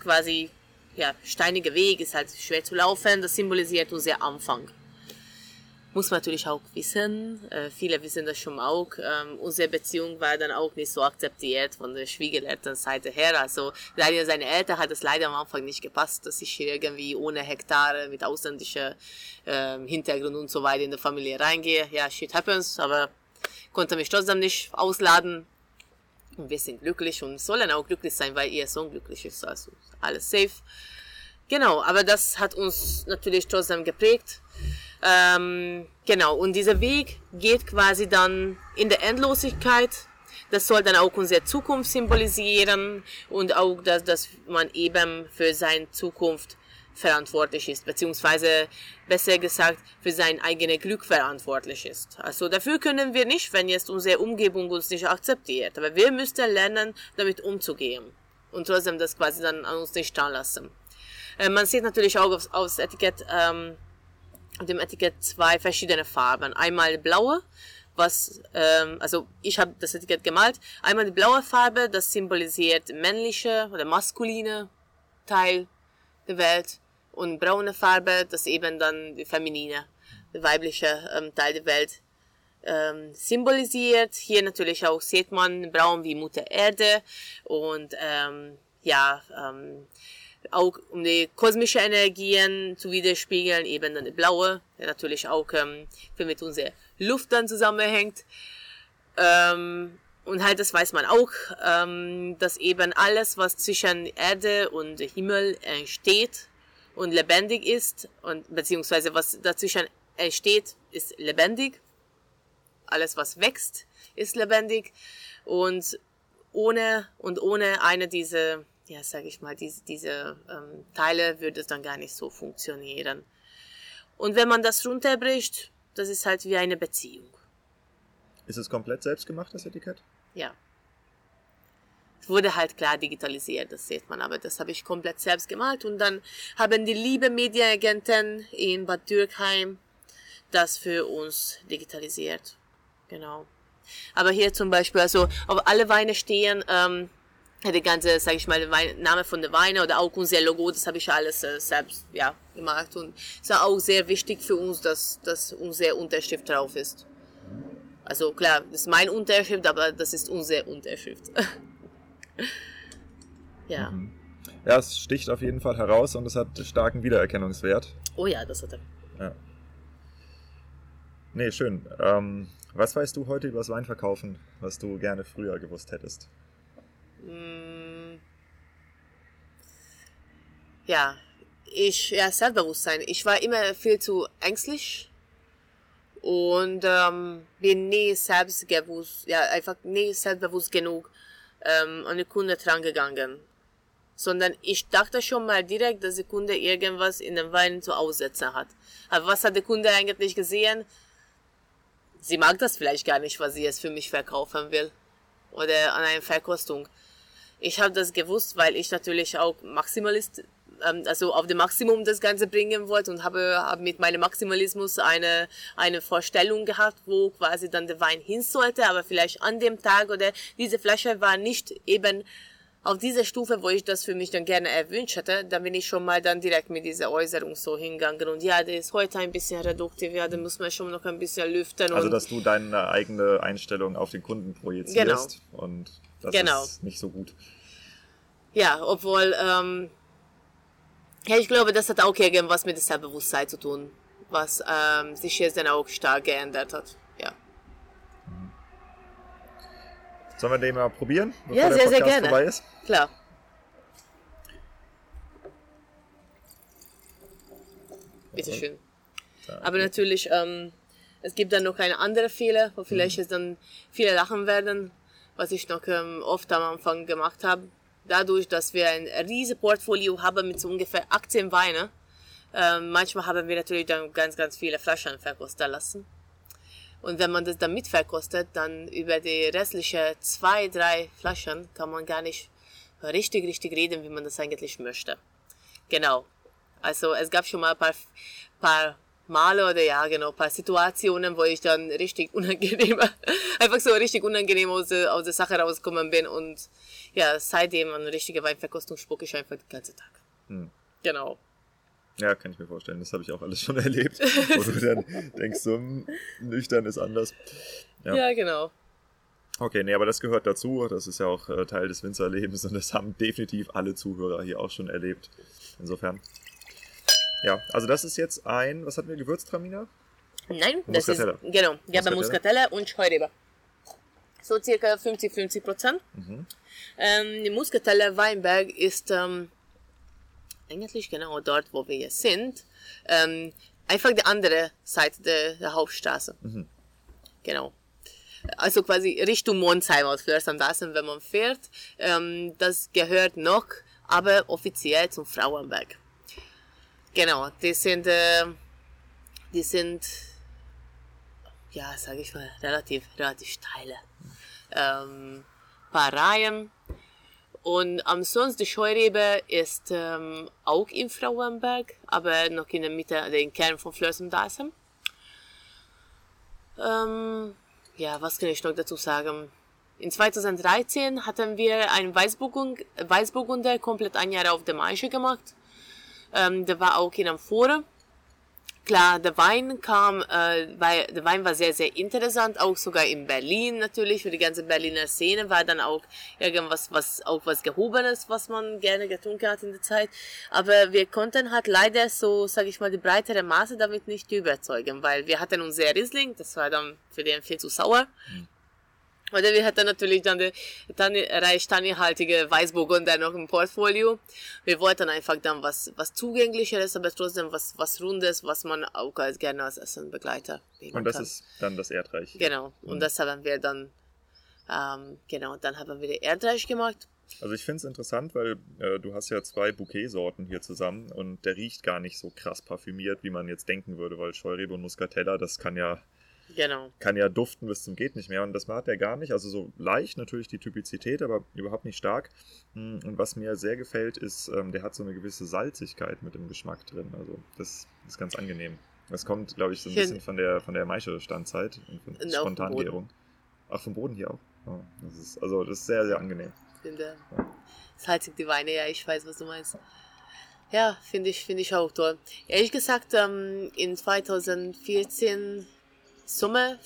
quasi, ja, steiniger Weg ist halt schwer zu laufen. Das symbolisiert unser Anfang. Muss man natürlich auch wissen. Viele wissen das schon auch. Unsere Beziehung war dann auch nicht so akzeptiert von der Schwiegerelternseite her. Also leider seine Eltern hat es leider am Anfang nicht gepasst, dass ich hier irgendwie ohne Hektare mit ausländischem Hintergrund und so weiter in der Familie reingehe. Ja, shit happens, aber konnte mich trotzdem nicht ausladen. Und wir sind glücklich und sollen auch glücklich sein, weil ihr Sohn glücklich ist. Also alles safe. Genau, aber das hat uns natürlich trotzdem geprägt. Genau, und dieser Weg geht quasi dann in der Endlosigkeit. Das soll dann auch unsere Zukunft symbolisieren und auch, dass man eben für seine Zukunft verantwortlich ist, beziehungsweise besser gesagt, für sein eigenes Glück verantwortlich ist. Also dafür können wir nicht, wenn jetzt unsere Umgebung uns nicht akzeptiert, aber wir müssen lernen, damit umzugehen und trotzdem das quasi dann an uns nicht stehen lassen. Man sieht natürlich auch aufs Etikett, auf dem Etikett zwei verschiedene Farben. Einmal blaue, also ich habe das Etikett gemalt. Einmal die blaue Farbe, das symbolisiert männliche oder maskuline Teil der Welt. Und braune Farbe, das eben dann die feminine, die weibliche Teil der Welt symbolisiert. Hier natürlich auch sieht man braun wie Mutter Erde und auch um die kosmische Energien zu widerspiegeln, eben dann die blaue, der natürlich auch viel mit unserer Luft dann zusammenhängt. Und halt, das weiß man auch, dass eben alles, was zwischen Erde und Himmel entsteht und lebendig ist, und beziehungsweise was dazwischen entsteht, ist lebendig. Alles, was wächst, ist lebendig. Und ohne eine dieser, ja, sage ich mal, diese Teile würde es dann gar nicht so funktionieren. Und wenn man das runterbricht, das ist halt wie eine Beziehung. Ist es komplett selbst gemacht, das Etikett? Ja. Es wurde halt klar digitalisiert, das sieht man, aber das habe ich komplett selbst gemalt. Und dann haben die lieben Medienagenten in Bad Dürkheim das für uns digitalisiert. Genau. Aber hier zum Beispiel, also auf alle Weine stehen, der ganze, sage ich mal, Name von der Weine oder auch unser Logo, das habe ich alles selbst gemacht. Und es war auch sehr wichtig für uns, dass unsere Unterschrift drauf ist. Also klar, das ist meine Unterschrift, aber das ist unsere Unterschrift. Ja. Ja, es sticht auf jeden Fall heraus und es hat starken Wiedererkennungswert. Oh ja, das hat er. Ja. Nee, schön. Was weißt du heute über das Weinverkaufen, was du gerne früher gewusst hättest? Ja, Selbstbewusstsein. Ich war immer viel zu ängstlich und bin nie selbstbewusst, selbstbewusst genug an den Kunden dran gegangen. Sondern ich dachte schon mal direkt, dass der Kunde irgendwas in den Wein zu aussetzen hat. Aber was hat der Kunde eigentlich gesehen? Sie mag das vielleicht gar nicht, was sie jetzt für mich verkaufen will oder an einer Verkostung. Ich habe das gewusst, weil ich natürlich auch Maximalist, also auf dem Maximum das Ganze bringen wollte und habe mit meinem Maximalismus eine Vorstellung gehabt, wo quasi dann der Wein hin sollte, aber vielleicht an dem Tag oder diese Flasche war nicht eben auf dieser Stufe, wo ich das für mich dann gerne erwünscht hätte, dann bin ich schon mal dann direkt mit dieser Äußerung so hingegangen und ja, der ist heute ein bisschen reduktiv, ja, den muss man schon noch ein bisschen lüften. Also, dass du deine eigene Einstellung auf den Kunden projizierst und das ist nicht so gut. Ja, obwohl, ich glaube, das hat auch irgendwas mit dem Selbstbewusstsein zu tun, was sich jetzt dann auch stark geändert hat. Ja. Sollen wir den mal probieren? Ja, sehr, sehr gerne. Vorbei ist? Klar. Bitteschön. Okay. Aber natürlich, es gibt dann noch eine andere Fehler, wo vielleicht es dann viele lachen werden, was ich noch oft am Anfang gemacht habe. Dadurch, dass wir ein riesiges Portfolio haben mit so ungefähr 18 Weine, manchmal haben wir natürlich dann ganz, ganz viele Flaschen verkosten lassen. Und wenn man das dann mitverkostet, dann über die restlichen 2-3 Flaschen kann man gar nicht richtig reden, wie man das eigentlich möchte. Genau. Also es gab schon mal ein paar Male oder ein paar Situationen, wo ich dann einfach so richtig unangenehm aus der Sache rausgekommen bin. Und ja, seitdem an richtige Weinverkostung spucke ich einfach den ganzen Tag. Genau. Ja, kann ich mir vorstellen. Das habe ich auch alles schon erlebt. Wo du dann denkst, so nüchtern ist anders. Ja, genau. Okay, nee, aber das gehört dazu. Das ist ja auch Teil des Winzerlebens und das haben definitiv alle Zuhörer hier auch schon erlebt. Insofern. Ja, also das ist jetzt ein, was hatten wir, Gewürztraminer? Nein, das ist, genau, ja, bei Muskateller und Scheurebe. So circa 50-50%. Die Muskateller Weinberg ist eigentlich genau dort, wo wir jetzt sind. Einfach die andere Seite der Hauptstraße. Genau. Also quasi Richtung Monsheim aus Flörsheim-Dalsheim, wenn man fährt. Das gehört noch, aber offiziell zum Frauenberg. Genau, die sind, ja, sage ich mal, relativ steile paar Reihen. Und ansonsten die Scheurebe ist auch im Frauenberg, aber noch in der Mitte, den Kern von Flörsheim-Dalsheim. Ja, was kann ich noch dazu sagen? In 2013 hatten wir einen Weißburgunder komplett ein Jahr auf dem Eiche gemacht. Der war auch in Amphore. Klar, der Wein war sehr, sehr interessant, auch sogar in Berlin natürlich. Für die ganze Berliner Szene war dann auch irgendwas, was Gehobenes, was man gerne getrunken hat in der Zeit. Aber wir konnten halt leider so, sage ich mal, die breitere Masse damit nicht überzeugen, weil wir hatten unser Riesling, das war dann für den viel zu sauer. Oder wir hatten natürlich dann reich tanninhaltige Weißburgunder noch im Portfolio. Wir wollten einfach dann was Zugänglicheres, aber trotzdem was Rundes, was man auch gerne als Essenbegleiter nehmen kann. Und das ist dann das Erdreich. Genau. Und das haben wir dann, dann haben wir den Erdreich gemacht. Also ich finde es interessant, weil du hast ja 2 Bouquet-Sorten hier zusammen und der riecht gar nicht so krass parfümiert, wie man jetzt denken würde, weil Scheurebe und Muskateller, das kann ja... Genau. Kann ja duften bis zum geht nicht mehr und das macht er gar nicht, also so leicht natürlich die Typizität, aber überhaupt nicht stark und was mir sehr gefällt ist, der hat so eine gewisse Salzigkeit mit dem Geschmack drin, also das ist ganz angenehm. Das kommt, glaube ich, so ein bisschen von der Maische-Standzeit und Spontangärung. Ach, vom Boden hier auch? Oh, das ist sehr, sehr angenehm. Ich finde, salzig die Weine, ja, ich weiß, was du meinst. Ja, finde ich auch toll. Ehrlich gesagt, in 2014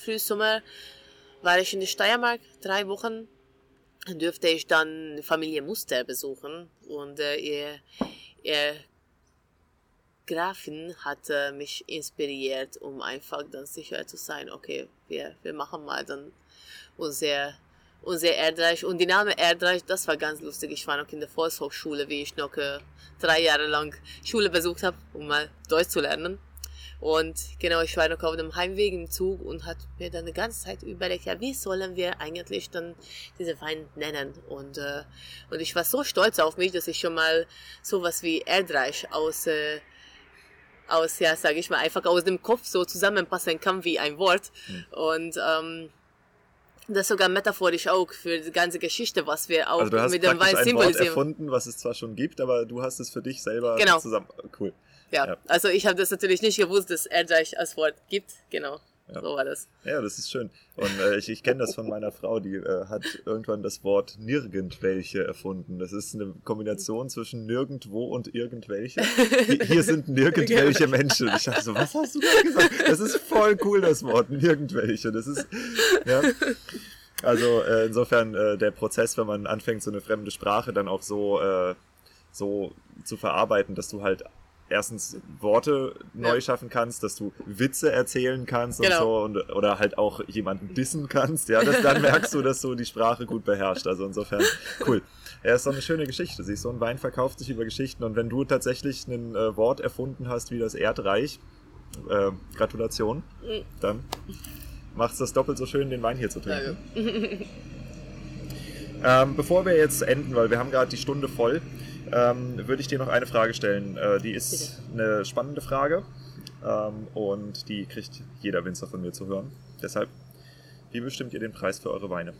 Frühsommer, war ich in der Steiermark 3 Wochen. Dann durfte ich dann Familie Muster besuchen und ihr Grafin hat mich inspiriert, um einfach dann sicher zu sein, okay, wir machen mal dann unser Erdreich. Und die Name Erdreich, das war ganz lustig. Ich war noch in der Volkshochschule, wie ich noch 3 Jahre lang Schule besucht habe, um mal Deutsch zu lernen. Und genau, ich war noch auf dem Heimweg im Zug und hat mir dann die ganze Zeit überlegt, ja, wie sollen wir eigentlich dann diese Wein nennen? Und ich war so stolz auf mich, dass ich schon mal sowas wie Erdreich einfach aus dem Kopf so zusammenpassen kann wie ein Wort. Und das sogar metaphorisch auch für die ganze Geschichte, was wir auch also mit dem Wein symbolisieren. Du hast praktisch ein Wort erfunden, was es zwar schon gibt, aber du hast es für dich selber zusammen... Cool. Ja, also ich habe das natürlich nicht gewusst, dass Erdreich als Wort gibt, genau, so war das. Ja, das ist schön und ich kenne das von meiner Frau, die hat irgendwann das Wort Nirgendwelche erfunden. Das ist eine Kombination zwischen Nirgendwo und Irgendwelche. Hier sind Nirgendwelche Menschen. Ich dachte so, was hast du da gesagt? Das ist voll cool, das Wort Nirgendwelche, das ist, ja. Also insofern der Prozess, wenn man anfängt, so eine fremde Sprache dann auch so zu verarbeiten, dass du halt erstens Worte neu schaffen kannst, dass du Witze erzählen kannst und so oder halt auch jemanden dissen kannst, ja, dann merkst du, dass du die Sprache gut beherrschst, also insofern cool. Ja, ist doch eine schöne Geschichte, siehst du, ein Wein verkauft sich über Geschichten und wenn du tatsächlich ein Wort erfunden hast wie das Erdreich, Gratulation. Dann macht es das doppelt so schön, den Wein hier zu trinken. Ja. Bevor wir jetzt enden, weil wir haben gerade die Stunde voll, würde ich dir noch eine Frage stellen. Die ist eine spannende Frage und die kriegt jeder Winzer von mir zu hören. Deshalb, wie bestimmt ihr den Preis für eure Weine?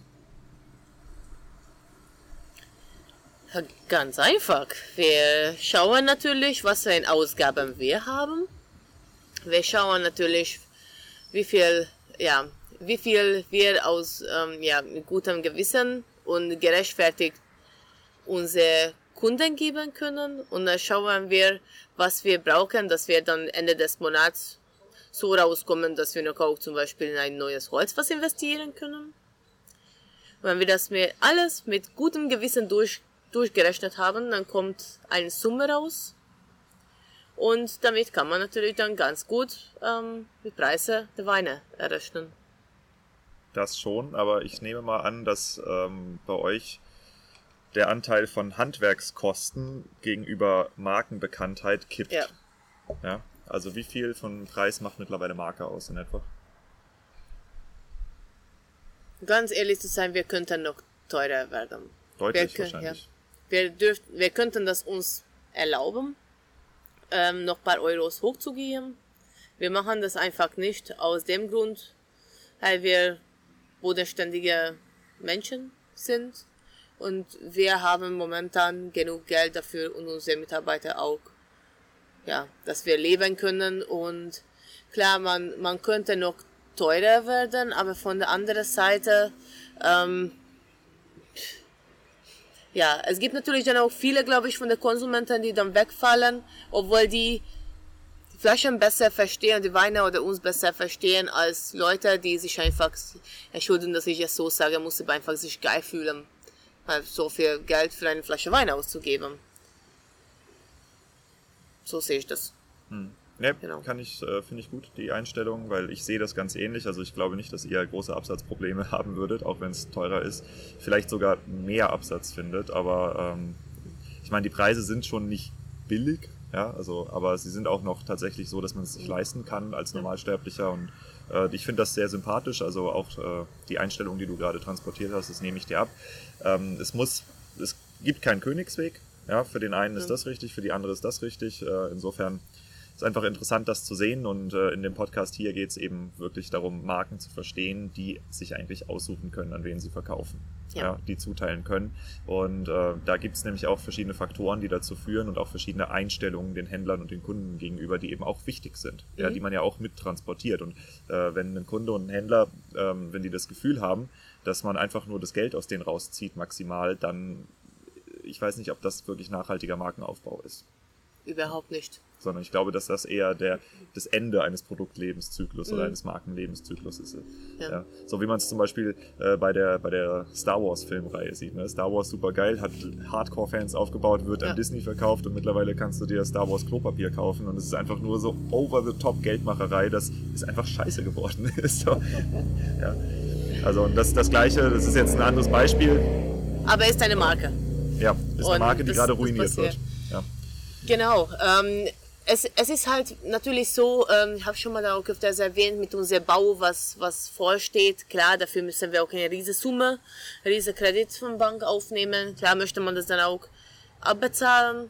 Ganz einfach. Wir schauen natürlich, was für Ausgaben wir haben. Wir schauen natürlich, wie viel wir aus gutem Gewissen und gerechtfertigt unsere Kunden geben können. Und dann schauen wir, was wir brauchen, dass wir dann Ende des Monats so rauskommen, dass wir noch auch zum Beispiel in ein neues Holz was investieren können. Wenn wir das mit alles mit gutem Gewissen durchgerechnet haben, dann kommt eine Summe raus. Und damit kann man natürlich dann ganz gut die Preise der Weine errechnen. Das schon, aber ich nehme mal an, dass bei euch der Anteil von Handwerkskosten gegenüber Markenbekanntheit kippt. Ja. Ja? Also wie viel von Preis macht mittlerweile Marke aus in etwa? Ganz ehrlich zu sein, wir könnten noch teurer werden. Deutlich wahrscheinlich. Ja. Wir könnten das uns erlauben, noch ein paar Euros hochzugeben. Wir machen das einfach nicht aus dem Grund, weil wir bodenständige Menschen sind und wir haben momentan genug Geld dafür und unsere Mitarbeiter auch, ja, dass wir leben können. Und klar, man könnte noch teurer werden, aber von der anderen Seite ja, es gibt natürlich dann auch viele, glaube ich, von den Konsumenten, die dann wegfallen, obwohl die Flaschen besser verstehen, die Weine oder uns besser verstehen, als Leute, die sich einfach, entschuldigen, dass ich es so sage, muss aber einfach sich geil fühlen, so viel Geld für eine Flasche Wein auszugeben. So sehe ich das. Ja, genau. Finde ich gut, die Einstellung, weil ich sehe das ganz ähnlich. Also ich glaube nicht, dass ihr große Absatzprobleme haben würdet, auch wenn es teurer ist. Vielleicht sogar mehr Absatz findet, aber ich meine, die Preise sind schon nicht billig, ja, also, aber sie sind auch noch tatsächlich so, dass man es sich leisten kann als Normalsterblicher. Und ich finde das sehr sympathisch, also auch die Einstellung, die du gerade transportiert hast, das nehme ich dir ab. Es gibt keinen Königsweg, ja, für den einen ist das richtig, für die andere ist das richtig, insofern ist einfach interessant, das zu sehen, und in dem Podcast hier geht es eben wirklich darum, Marken zu verstehen, die sich eigentlich aussuchen können, an wen sie verkaufen, ja, die zuteilen können, und da gibt es nämlich auch verschiedene Faktoren, die dazu führen, und auch verschiedene Einstellungen den Händlern und den Kunden gegenüber, die eben auch wichtig sind, ja, die man ja auch mittransportiert. Und wenn ein Kunde und ein Händler, wenn die das Gefühl haben, dass man einfach nur das Geld aus denen rauszieht maximal, dann, ich weiß nicht, ob das wirklich nachhaltiger Markenaufbau ist. Überhaupt nicht. Sondern ich glaube, dass das eher das Ende eines Produktlebenszyklus oder eines Markenlebenszyklus ist. Ja. Ja. So wie man es zum Beispiel bei der Star Wars Filmreihe sieht. Ne? Star Wars super geil, hat Hardcore-Fans aufgebaut, wird an Disney verkauft, und mittlerweile kannst du dir Star Wars Klopapier kaufen, und es ist einfach nur so over-the-top Geldmacherei, dass es einfach scheiße geworden ist. So. Ja. Also, und das Gleiche, das ist jetzt ein anderes Beispiel. Aber ist eine Marke. Ja, ist eine Marke, die gerade ruiniert wird. Ja. Genau. Es ist halt natürlich so, ich habe schon mal auch öfters erwähnt, mit unserem Bau, was vorsteht. Klar, dafür müssen wir auch eine riesige Summe, riesen Kredit von Bank aufnehmen. Klar möchte man das dann auch abbezahlen.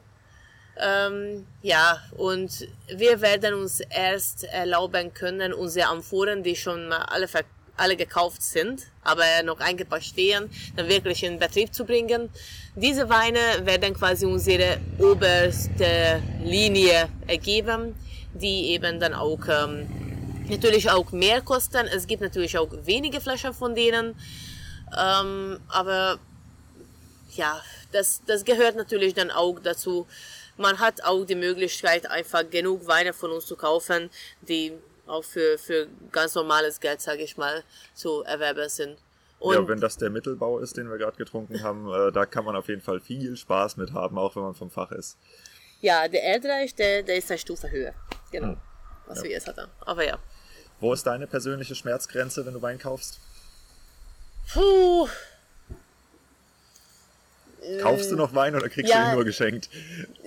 Und wir werden uns erst erlauben können, unsere Amphoren, die schon mal alle gekauft sind, aber noch eingepackt stehen, dann wirklich in Betrieb zu bringen. Diese Weine werden quasi unsere oberste Linie ergeben, die eben dann auch natürlich auch mehr kosten. Es gibt natürlich auch wenige Flaschen von denen, aber ja, das gehört natürlich dann auch dazu. Man hat auch die Möglichkeit, einfach genug Weine von uns zu kaufen, die auch für ganz normales Geld, sage ich mal, zu erwerben sind. Und ja, wenn das der Mittelbau ist, den wir gerade getrunken haben, da kann man auf jeden Fall viel Spaß mit haben, auch wenn man vom Fach ist. Ja, der Erdreich, der ist eine Stufe höher. Genau, was wir jetzt hatten. Aber ja. Wo ist deine persönliche Schmerzgrenze, wenn du Wein kaufst? Kaufst du noch Wein oder kriegst du ihn nur geschenkt?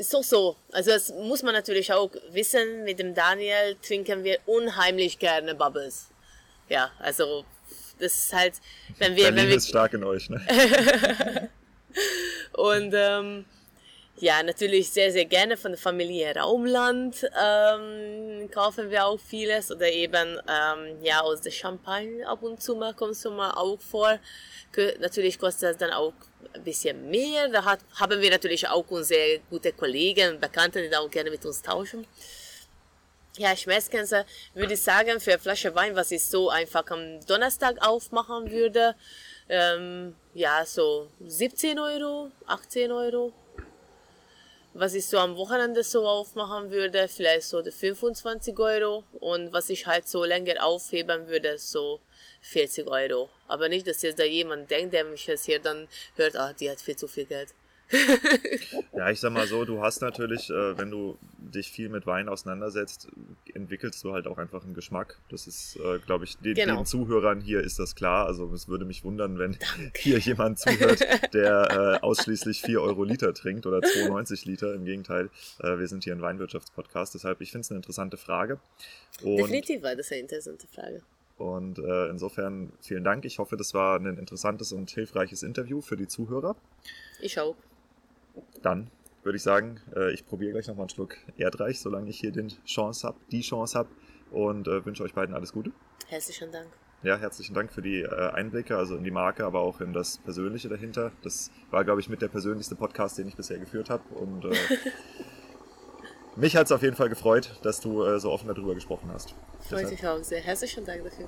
So. Also das muss man natürlich auch wissen. Mit dem Daniel trinken wir unheimlich gerne Bubbles. Ja, also das ist halt, wenn wir ist stark in euch, ne? Und ja, natürlich sehr, sehr gerne von der Familie Raumland kaufen wir auch vieles. Oder eben ja, aus der Champagne ab und zu mal kommt es mal auch vor. Natürlich kostet das dann auch ein bisschen mehr. Da haben wir natürlich auch unsere gute Kollegen und Bekannten, die da auch gerne mit uns tauschen. Ja, Schmerzgrenze würde ich sagen, für eine Flasche Wein, was ich so einfach am Donnerstag aufmachen würde, ja, so 17 Euro, 18 Euro. Was ich so am Wochenende so aufmachen würde, vielleicht so 25 Euro. Und was ich halt so länger aufheben würde, so 40 Euro. Aber nicht, dass jetzt da jemand denkt, der mich jetzt hier dann hört, ach, die hat viel zu viel Geld. Ja, ich sag mal so, du hast natürlich, wenn du dich viel mit Wein auseinandersetzt, entwickelst du halt auch einfach einen Geschmack. Das ist, glaube ich, den Zuhörern hier ist das klar. Also es würde mich wundern, wenn hier jemand zuhört, der ausschließlich 4 Euro Liter trinkt oder 92 Liter. Im Gegenteil, wir sind hier ein Weinwirtschaftspodcast. Deshalb, ich finde es eine interessante Frage. Und definitiv war das eine interessante Frage. Und insofern vielen Dank. Ich hoffe, das war ein interessantes und hilfreiches Interview für die Zuhörer. Ich auch. Dann würde ich sagen, ich probiere gleich nochmal einen Schluck Erdreich, solange ich hier die Chance habe und wünsche euch beiden alles Gute. Herzlichen Dank. Ja, herzlichen Dank für die Einblicke, also in die Marke, aber auch in das Persönliche dahinter. Das war, glaube ich, mit der persönlichste Podcast, den ich bisher geführt habe. Und mich hat es auf jeden Fall gefreut, dass du so offen darüber gesprochen hast. Freut mich auch sehr. Herzlichen Dank dafür.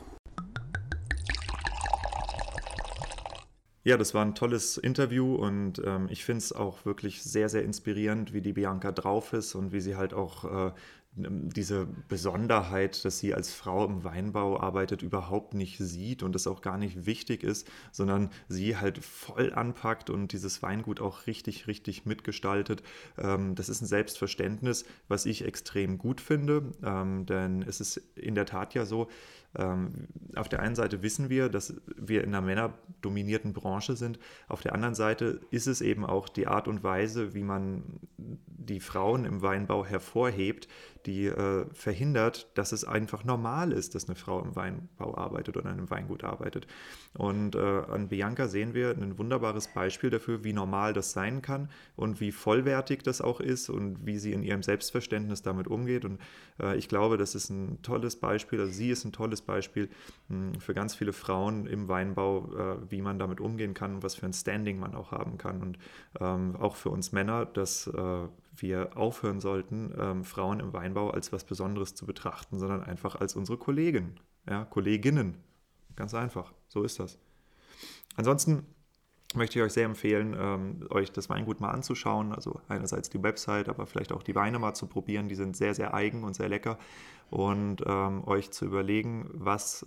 Ja, das war ein tolles Interview und ich finde es auch wirklich sehr, sehr inspirierend, wie die Bianca drauf ist und wie sie halt auch diese Besonderheit, dass sie als Frau im Weinbau arbeitet, überhaupt nicht sieht und das auch gar nicht wichtig ist, sondern sie halt voll anpackt und dieses Weingut auch richtig, richtig mitgestaltet. Das ist ein Selbstverständnis, was ich extrem gut finde, denn es ist in der Tat ja so, auf der einen Seite wissen wir, dass wir in einer männerdominierten Branche sind. Auf der anderen Seite ist es eben auch die Art und Weise, wie man die Frauen im Weinbau hervorhebt, die verhindert, dass es einfach normal ist, dass eine Frau im Weinbau arbeitet oder in einem Weingut arbeitet. Und an Bianca sehen wir ein wunderbares Beispiel dafür, wie normal das sein kann und wie vollwertig das auch ist und wie sie in ihrem Selbstverständnis damit umgeht. Und ich glaube, das ist ein tolles Beispiel, also sie ist ein tolles Beispiel für ganz viele Frauen im Weinbau, wie man damit umgehen kann und was für ein Standing man auch haben kann. Und auch für uns Männer, dass wir aufhören sollten, Frauen im Weinbau als was Besonderes zu betrachten, sondern einfach als unsere Kollegen, ja, Kolleginnen. Ganz einfach, so ist das. Ansonsten möchte ich euch sehr empfehlen, euch das Weingut mal anzuschauen, also einerseits die Website, aber vielleicht auch die Weine mal zu probieren, die sind sehr, sehr eigen und sehr lecker und euch zu überlegen, was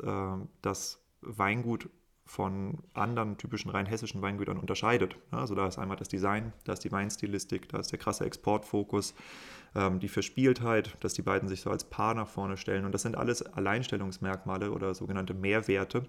das Weingut von anderen typischen rein hessischen Weingütern unterscheidet. Also da ist einmal das Design, da ist die Weinstilistik, da ist der krasse Exportfokus, die Verspieltheit, dass die beiden sich so als Paar nach vorne stellen. Und das sind alles Alleinstellungsmerkmale oder sogenannte Mehrwerte,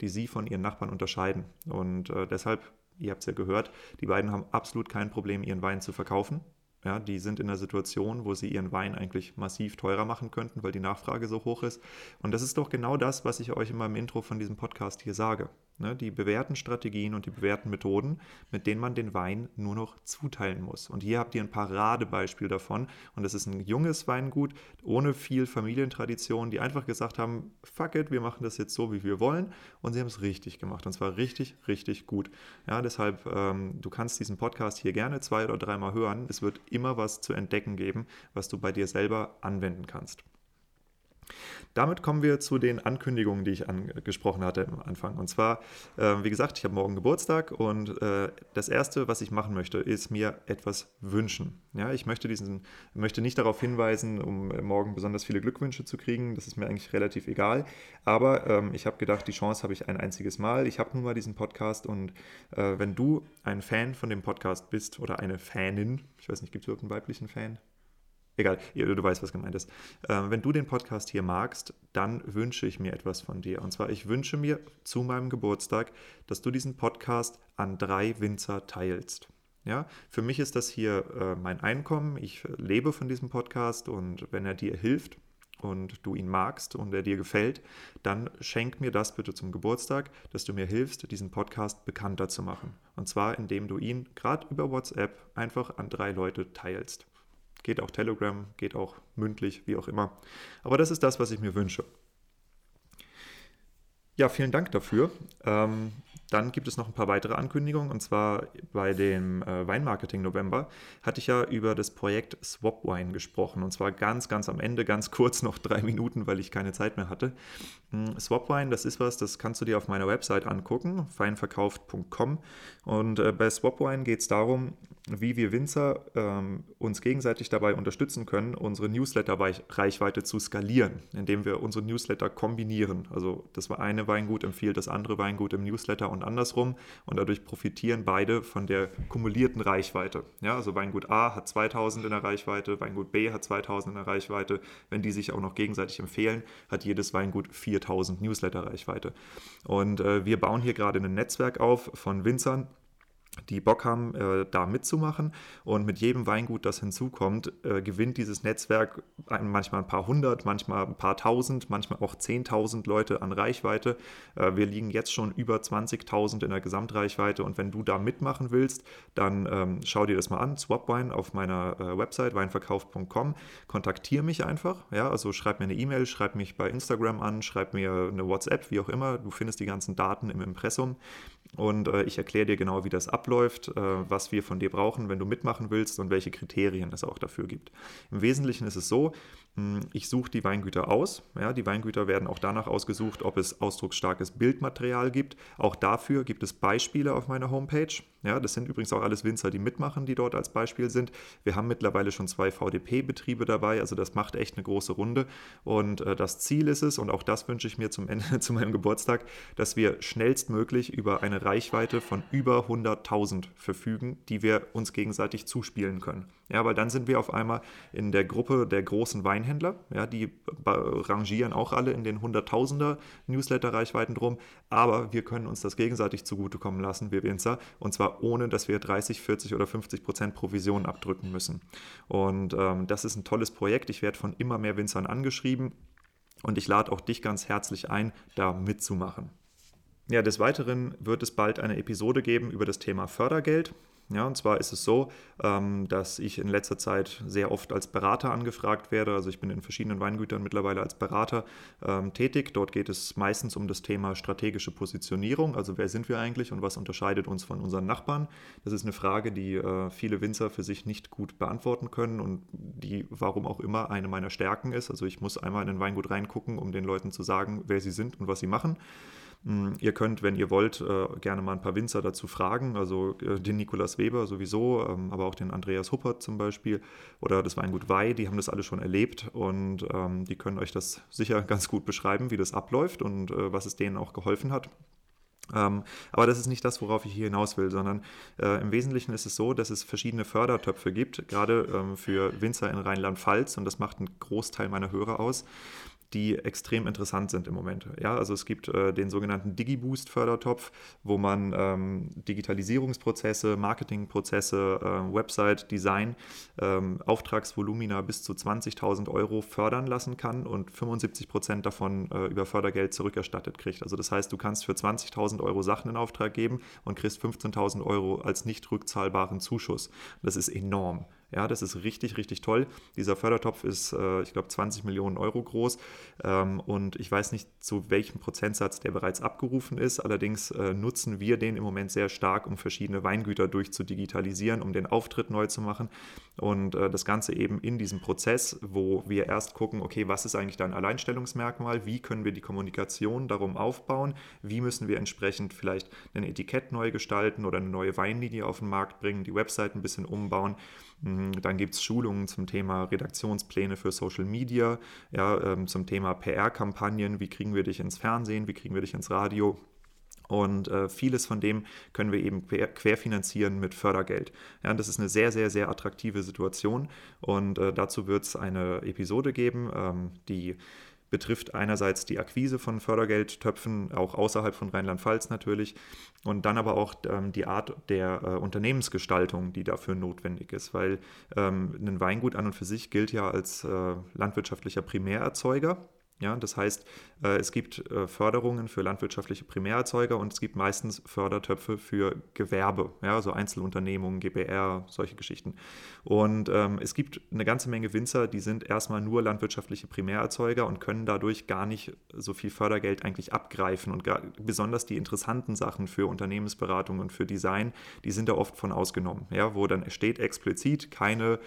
die sie von ihren Nachbarn unterscheiden. Und deshalb, ihr habt es ja gehört, die beiden haben absolut kein Problem, ihren Wein zu verkaufen. Ja, die sind in einer Situation, wo sie ihren Wein eigentlich massiv teurer machen könnten, weil die Nachfrage so hoch ist. Und das ist doch genau das, was ich euch in meinem Intro von diesem Podcast hier sage. Ne, die bewährten Strategien und die bewährten Methoden, mit denen man den Wein nur noch zuteilen muss. Und hier habt ihr ein Paradebeispiel davon. Und das ist ein junges Weingut, ohne viel Familientradition, die einfach gesagt haben, fuck it, wir machen das jetzt so, wie wir wollen. Und sie haben es richtig gemacht. Und zwar richtig, richtig gut. Ja, deshalb, du kannst diesen Podcast hier gerne 2 oder 3 Mal hören. Es wird immer was zu entdecken geben, was du bei dir selber anwenden kannst. Damit kommen wir zu den Ankündigungen, die ich angesprochen hatte am Anfang. Und zwar, wie gesagt, ich habe morgen Geburtstag und das Erste, was ich machen möchte, ist mir etwas wünschen. Ja, ich möchte nicht darauf hinweisen, um morgen besonders viele Glückwünsche zu kriegen. Das ist mir eigentlich relativ egal. Aber ich habe gedacht, die Chance habe ich ein einziges Mal. Ich habe nun mal diesen Podcast und wenn du ein Fan von dem Podcast bist oder eine Fanin, ich weiß nicht, gibt es überhaupt einen weiblichen Fan? Egal, du weißt, was gemeint ist. Wenn du den Podcast hier magst, dann wünsche ich mir etwas von dir. Und zwar, ich wünsche mir zu meinem Geburtstag, dass du diesen Podcast an 3 Winzer teilst. Ja, für mich ist das hier mein Einkommen. Ich lebe von diesem Podcast und wenn er dir hilft und du ihn magst und er dir gefällt, dann schenk mir das bitte zum Geburtstag, dass du mir hilfst, diesen Podcast bekannter zu machen. Und zwar, indem du ihn gerade über WhatsApp einfach an 3 Leute teilst. Geht auch Telegram, geht auch mündlich, wie auch immer. Aber das ist das, was ich mir wünsche. Ja, vielen Dank dafür. Dann gibt es noch ein paar weitere Ankündigungen. Und zwar bei dem Weinmarketing November hatte ich ja über das Projekt Swapwine gesprochen. Und zwar ganz, ganz am Ende, ganz kurz noch 3 Minuten, weil ich keine Zeit mehr hatte. Swapwine, das ist was, das kannst du dir auf meiner Website angucken, weinverkauft.com. Und bei Swapwine geht es darum, wie wir Winzer uns gegenseitig dabei unterstützen können, unsere Newsletter-Reichweite zu skalieren, indem wir unsere Newsletter kombinieren. Also das eine Weingut empfiehlt das andere Weingut im Newsletter und andersrum und dadurch profitieren beide von der kumulierten Reichweite. Ja, also Weingut A hat 2000 in der Reichweite, Weingut B hat 2000 in der Reichweite. Wenn die sich auch noch gegenseitig empfehlen, hat jedes Weingut 4000 Newsletter-Reichweite. Und wir bauen hier gerade ein Netzwerk auf von Winzern, die Bock haben, da mitzumachen, und mit jedem Weingut, das hinzukommt, gewinnt dieses Netzwerk manchmal ein paar hundert, manchmal ein paar tausend, manchmal auch 10.000 Leute an Reichweite. Wir liegen jetzt schon über 20.000 in der Gesamtreichweite, und wenn du da mitmachen willst, dann schau dir das mal an, Swapwine auf meiner Website, weinverkauft.com, kontaktiere mich einfach, ja, also schreib mir eine E-Mail, schreib mich bei Instagram an, schreib mir eine WhatsApp, wie auch immer, du findest die ganzen Daten im Impressum und ich erkläre dir genau, wie das abläuft, was wir von dir brauchen, wenn du mitmachen willst und welche Kriterien es auch dafür gibt. Im Wesentlichen ist es so, ich suche die Weingüter aus. Ja, die Weingüter werden auch danach ausgesucht, ob es ausdrucksstarkes Bildmaterial gibt. Auch dafür gibt es Beispiele auf meiner Homepage. Ja, das sind übrigens auch alles Winzer, die mitmachen, die dort als Beispiel sind. Wir haben mittlerweile schon 2 VDP-Betriebe dabei, also das macht echt eine große Runde. Und das Ziel ist es, und auch das wünsche ich mir zum Ende, zu meinem Geburtstag, dass wir schnellstmöglich über eine Reichweite von über 100.000 verfügen, die wir uns gegenseitig zuspielen können. Ja, weil dann sind wir auf einmal in der Gruppe der großen Weinhändler. Ja, die rangieren auch alle in den 100.000er Newsletter-Reichweiten drum, aber wir können uns das gegenseitig zugutekommen lassen, wir Winzer, und zwar ohne dass wir 30, 40 oder 50% Provision abdrücken müssen. Und das ist ein tolles Projekt. Ich werde von immer mehr Winzern angeschrieben und ich lade auch dich ganz herzlich ein, da mitzumachen. Ja, des Weiteren wird es bald eine Episode geben über das Thema Fördergeld. Ja, und zwar ist es so, dass ich in letzter Zeit sehr oft als Berater angefragt werde. Also ich bin in verschiedenen Weingütern mittlerweile als Berater tätig. Dort geht es meistens um das Thema strategische Positionierung. Also wer sind wir eigentlich und was unterscheidet uns von unseren Nachbarn? Das ist eine Frage, die viele Winzer für sich nicht gut beantworten können und die, warum auch immer, eine meiner Stärken ist. Also ich muss einmal in ein Weingut reingucken, um den Leuten zu sagen, wer sie sind und was sie machen. Ihr könnt, wenn ihr wollt, gerne mal ein paar Winzer dazu fragen, also den Nikolaus Weber sowieso, aber auch den Andreas Huppert zum Beispiel oder das Weingut Wey, die haben das alle schon erlebt und die können euch das sicher ganz gut beschreiben, wie das abläuft und was es denen auch geholfen hat. Aber das ist nicht das, worauf ich hier hinaus will, sondern im Wesentlichen ist es so, dass es verschiedene Fördertöpfe gibt, gerade für Winzer in Rheinland-Pfalz, und das macht einen Großteil meiner Hörer aus, die extrem interessant sind im Moment. Ja, also es gibt den sogenannten Digiboost-Fördertopf, wo man Digitalisierungsprozesse, Marketingprozesse, Website, Design, Auftragsvolumina bis zu 20.000 € fördern lassen kann und 75% davon über Fördergeld zurückerstattet kriegt. Also das heißt, du kannst für 20.000 € Sachen in Auftrag geben und kriegst 15.000 € als nicht rückzahlbaren Zuschuss. Das ist enorm. Ja, das ist richtig, richtig toll. Dieser Fördertopf ist, ich glaube, 20 Millionen € groß und ich weiß nicht, zu welchem Prozentsatz der bereits abgerufen ist. Allerdings nutzen wir den im Moment sehr stark, um verschiedene Weingüter durchzudigitalisieren, um den Auftritt neu zu machen und das Ganze eben in diesem Prozess, wo wir erst gucken, okay, was ist eigentlich dein Alleinstellungsmerkmal, wie können wir die Kommunikation darum aufbauen, wie müssen wir entsprechend vielleicht ein Etikett neu gestalten oder eine neue Weinlinie auf den Markt bringen, die Website ein bisschen umbauen. Dann gibt es Schulungen zum Thema Redaktionspläne für Social Media, ja, zum Thema PR-Kampagnen, wie kriegen wir dich ins Fernsehen, wie kriegen wir dich ins Radio. Und vieles von dem können wir eben querfinanzieren mit Fördergeld. Ja, das ist eine sehr, sehr, sehr attraktive Situation und dazu wird es eine Episode geben, die betrifft einerseits die Akquise von Fördergeldtöpfen, auch außerhalb von Rheinland-Pfalz natürlich, und dann aber auch die Art der Unternehmensgestaltung, die dafür notwendig ist, weil ein Weingut an und für sich gilt ja als landwirtschaftlicher Primärerzeuger. Ja, das heißt, es gibt Förderungen für landwirtschaftliche Primärerzeuger und es gibt meistens Fördertöpfe für Gewerbe, ja, so Einzelunternehmungen, GbR, solche Geschichten. Und es gibt eine ganze Menge Winzer, die sind erstmal nur landwirtschaftliche Primärerzeuger und können dadurch gar nicht so viel Fördergeld eigentlich abgreifen. Und besonders die interessanten Sachen für Unternehmensberatung und für Design, die sind da oft von ausgenommen, ja, wo dann steht explizit keine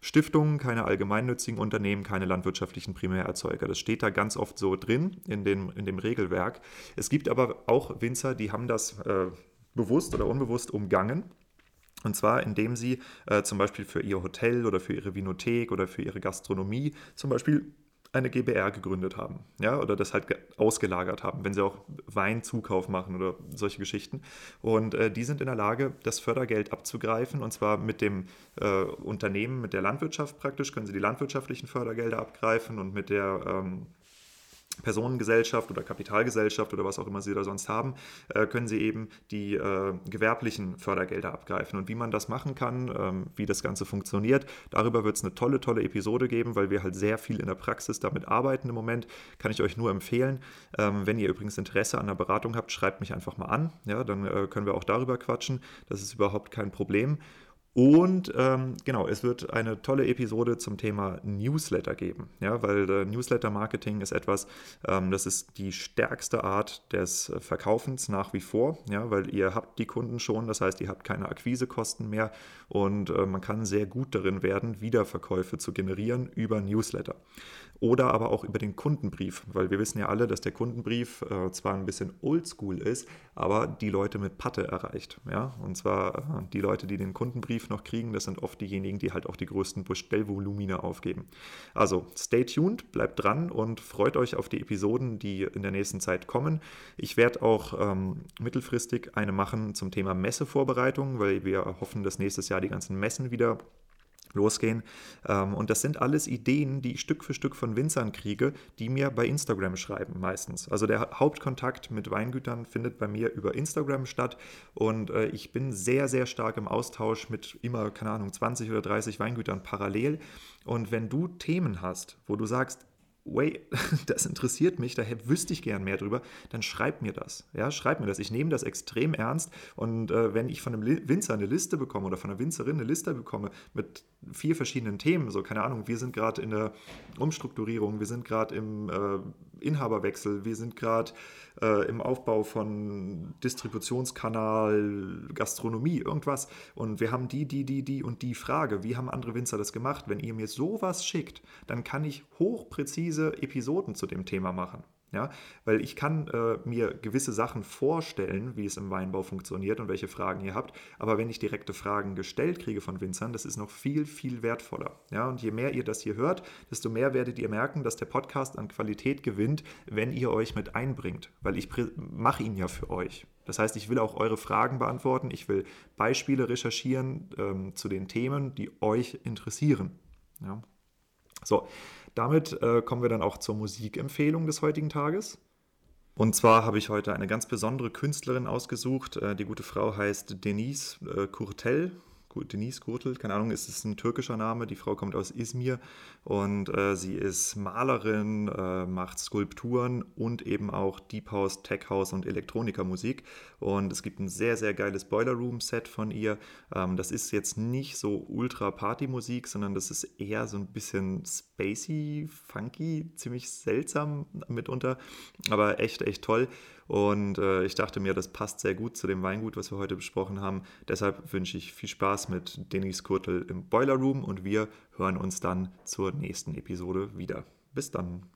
Stiftungen, keine allgemeinnützigen Unternehmen, keine landwirtschaftlichen Primärerzeuger. Das steht da ganz oft so drin in dem Regelwerk. Es gibt aber auch Winzer, die haben das bewusst oder unbewusst umgangen. Und zwar, indem sie zum Beispiel für ihr Hotel oder für ihre Winothek oder für ihre Gastronomie zum Beispiel eine GbR gegründet haben, ja, oder das halt ausgelagert haben, wenn sie auch Weinzukauf machen oder solche Geschichten. Und die sind in der Lage, das Fördergeld abzugreifen, und zwar mit dem Unternehmen, mit der Landwirtschaft praktisch, können sie die landwirtschaftlichen Fördergelder abgreifen, und mit der Personengesellschaft oder Kapitalgesellschaft oder was auch immer sie da sonst haben, können sie eben die gewerblichen Fördergelder abgreifen. Und wie man das machen kann, wie das Ganze funktioniert, darüber wird es eine tolle Episode geben, weil wir halt sehr viel in der Praxis damit arbeiten im Moment. Kann ich euch nur empfehlen. Wenn ihr übrigens Interesse an einer Beratung habt, schreibt mich einfach mal an. Ja, dann können wir auch darüber quatschen. Das ist überhaupt kein Problem. Und genau, es wird eine tolle Episode zum Thema Newsletter geben, ja, weil Newsletter-Marketing ist etwas, das ist die stärkste Art des Verkaufens nach wie vor, ja, weil ihr habt die Kunden schon, das heißt, ihr habt keine Akquisekosten mehr, und man kann sehr gut darin werden, Wiederverkäufe zu generieren über Newsletter oder aber auch über den Kundenbrief, weil wir wissen ja alle, dass der Kundenbrief zwar ein bisschen oldschool ist, aber die Leute mit Patte erreicht, ja, und zwar die Leute, die den Kundenbrief noch kriegen, das sind oft diejenigen, die halt auch die größten Bestellvolumina aufgeben. Also stay tuned, bleibt dran und freut euch auf die Episoden, die in der nächsten Zeit kommen. Ich werde auch mittelfristig eine machen zum Thema Messevorbereitung, weil wir hoffen, dass nächstes Jahr die ganzen Messen wieder losgehen. Und das sind alles Ideen, die ich Stück für Stück von Winzern kriege, die mir bei Instagram schreiben meistens. Also der Hauptkontakt mit Weingütern findet bei mir über Instagram statt, und ich bin sehr, sehr stark im Austausch mit immer, keine Ahnung, 20 oder 30 Weingütern parallel. Und wenn du Themen hast, wo du sagst, wait, das interessiert mich, daher wüsste ich gern mehr drüber, dann schreib mir das. Ja, schreib mir das. Ich nehme das extrem ernst, und wenn ich von einem Winzer eine Liste bekomme oder von einer Winzerin eine Liste bekomme mit 4 verschiedenen Themen, so, keine Ahnung, wir sind gerade in der Umstrukturierung, wir sind gerade im Inhaberwechsel, wir sind gerade im Aufbau von Distributionskanal, Gastronomie, irgendwas, und wir haben die Frage, wie haben andere Winzer das gemacht? Wenn ihr mir sowas schickt, dann kann ich hochpräzise Episoden zu dem Thema machen. Ja, weil ich kann mir gewisse Sachen vorstellen, wie es im Weinbau funktioniert und welche Fragen ihr habt, aber wenn ich direkte Fragen gestellt kriege von Winzern, das ist noch viel, viel wertvoller. Ja, und je mehr ihr das hier hört, desto mehr werdet ihr merken, dass der Podcast an Qualität gewinnt, wenn ihr euch mit einbringt, weil ich mache ihn ja für euch. Das heißt, ich will auch eure Fragen beantworten, ich will Beispiele recherchieren zu den Themen, die euch interessieren. Ja. So, damit kommen wir dann auch zur Musikempfehlung des heutigen Tages. Und zwar habe ich heute eine ganz besondere Künstlerin ausgesucht. Die gute Frau heißt Deniz Kurtel. Deniz Kurtel, keine Ahnung, ist es ein türkischer Name. Die Frau kommt aus Izmir, und sie ist Malerin, macht Skulpturen und eben auch Deep House, Tech House und Elektronikermusik. Und es gibt ein sehr, sehr geiles Boiler Room Set von ihr. Das ist jetzt nicht so ultra Party-Musik, sondern das ist eher so ein bisschen spacey, funky, ziemlich seltsam mitunter, aber echt, echt toll. Und ich dachte mir, das passt sehr gut zu dem Weingut, was wir heute besprochen haben. Deshalb wünsche ich viel Spaß mit Deniz Kurtel im Boiler Room, und wir hören uns dann zur nächsten Episode wieder. Bis dann.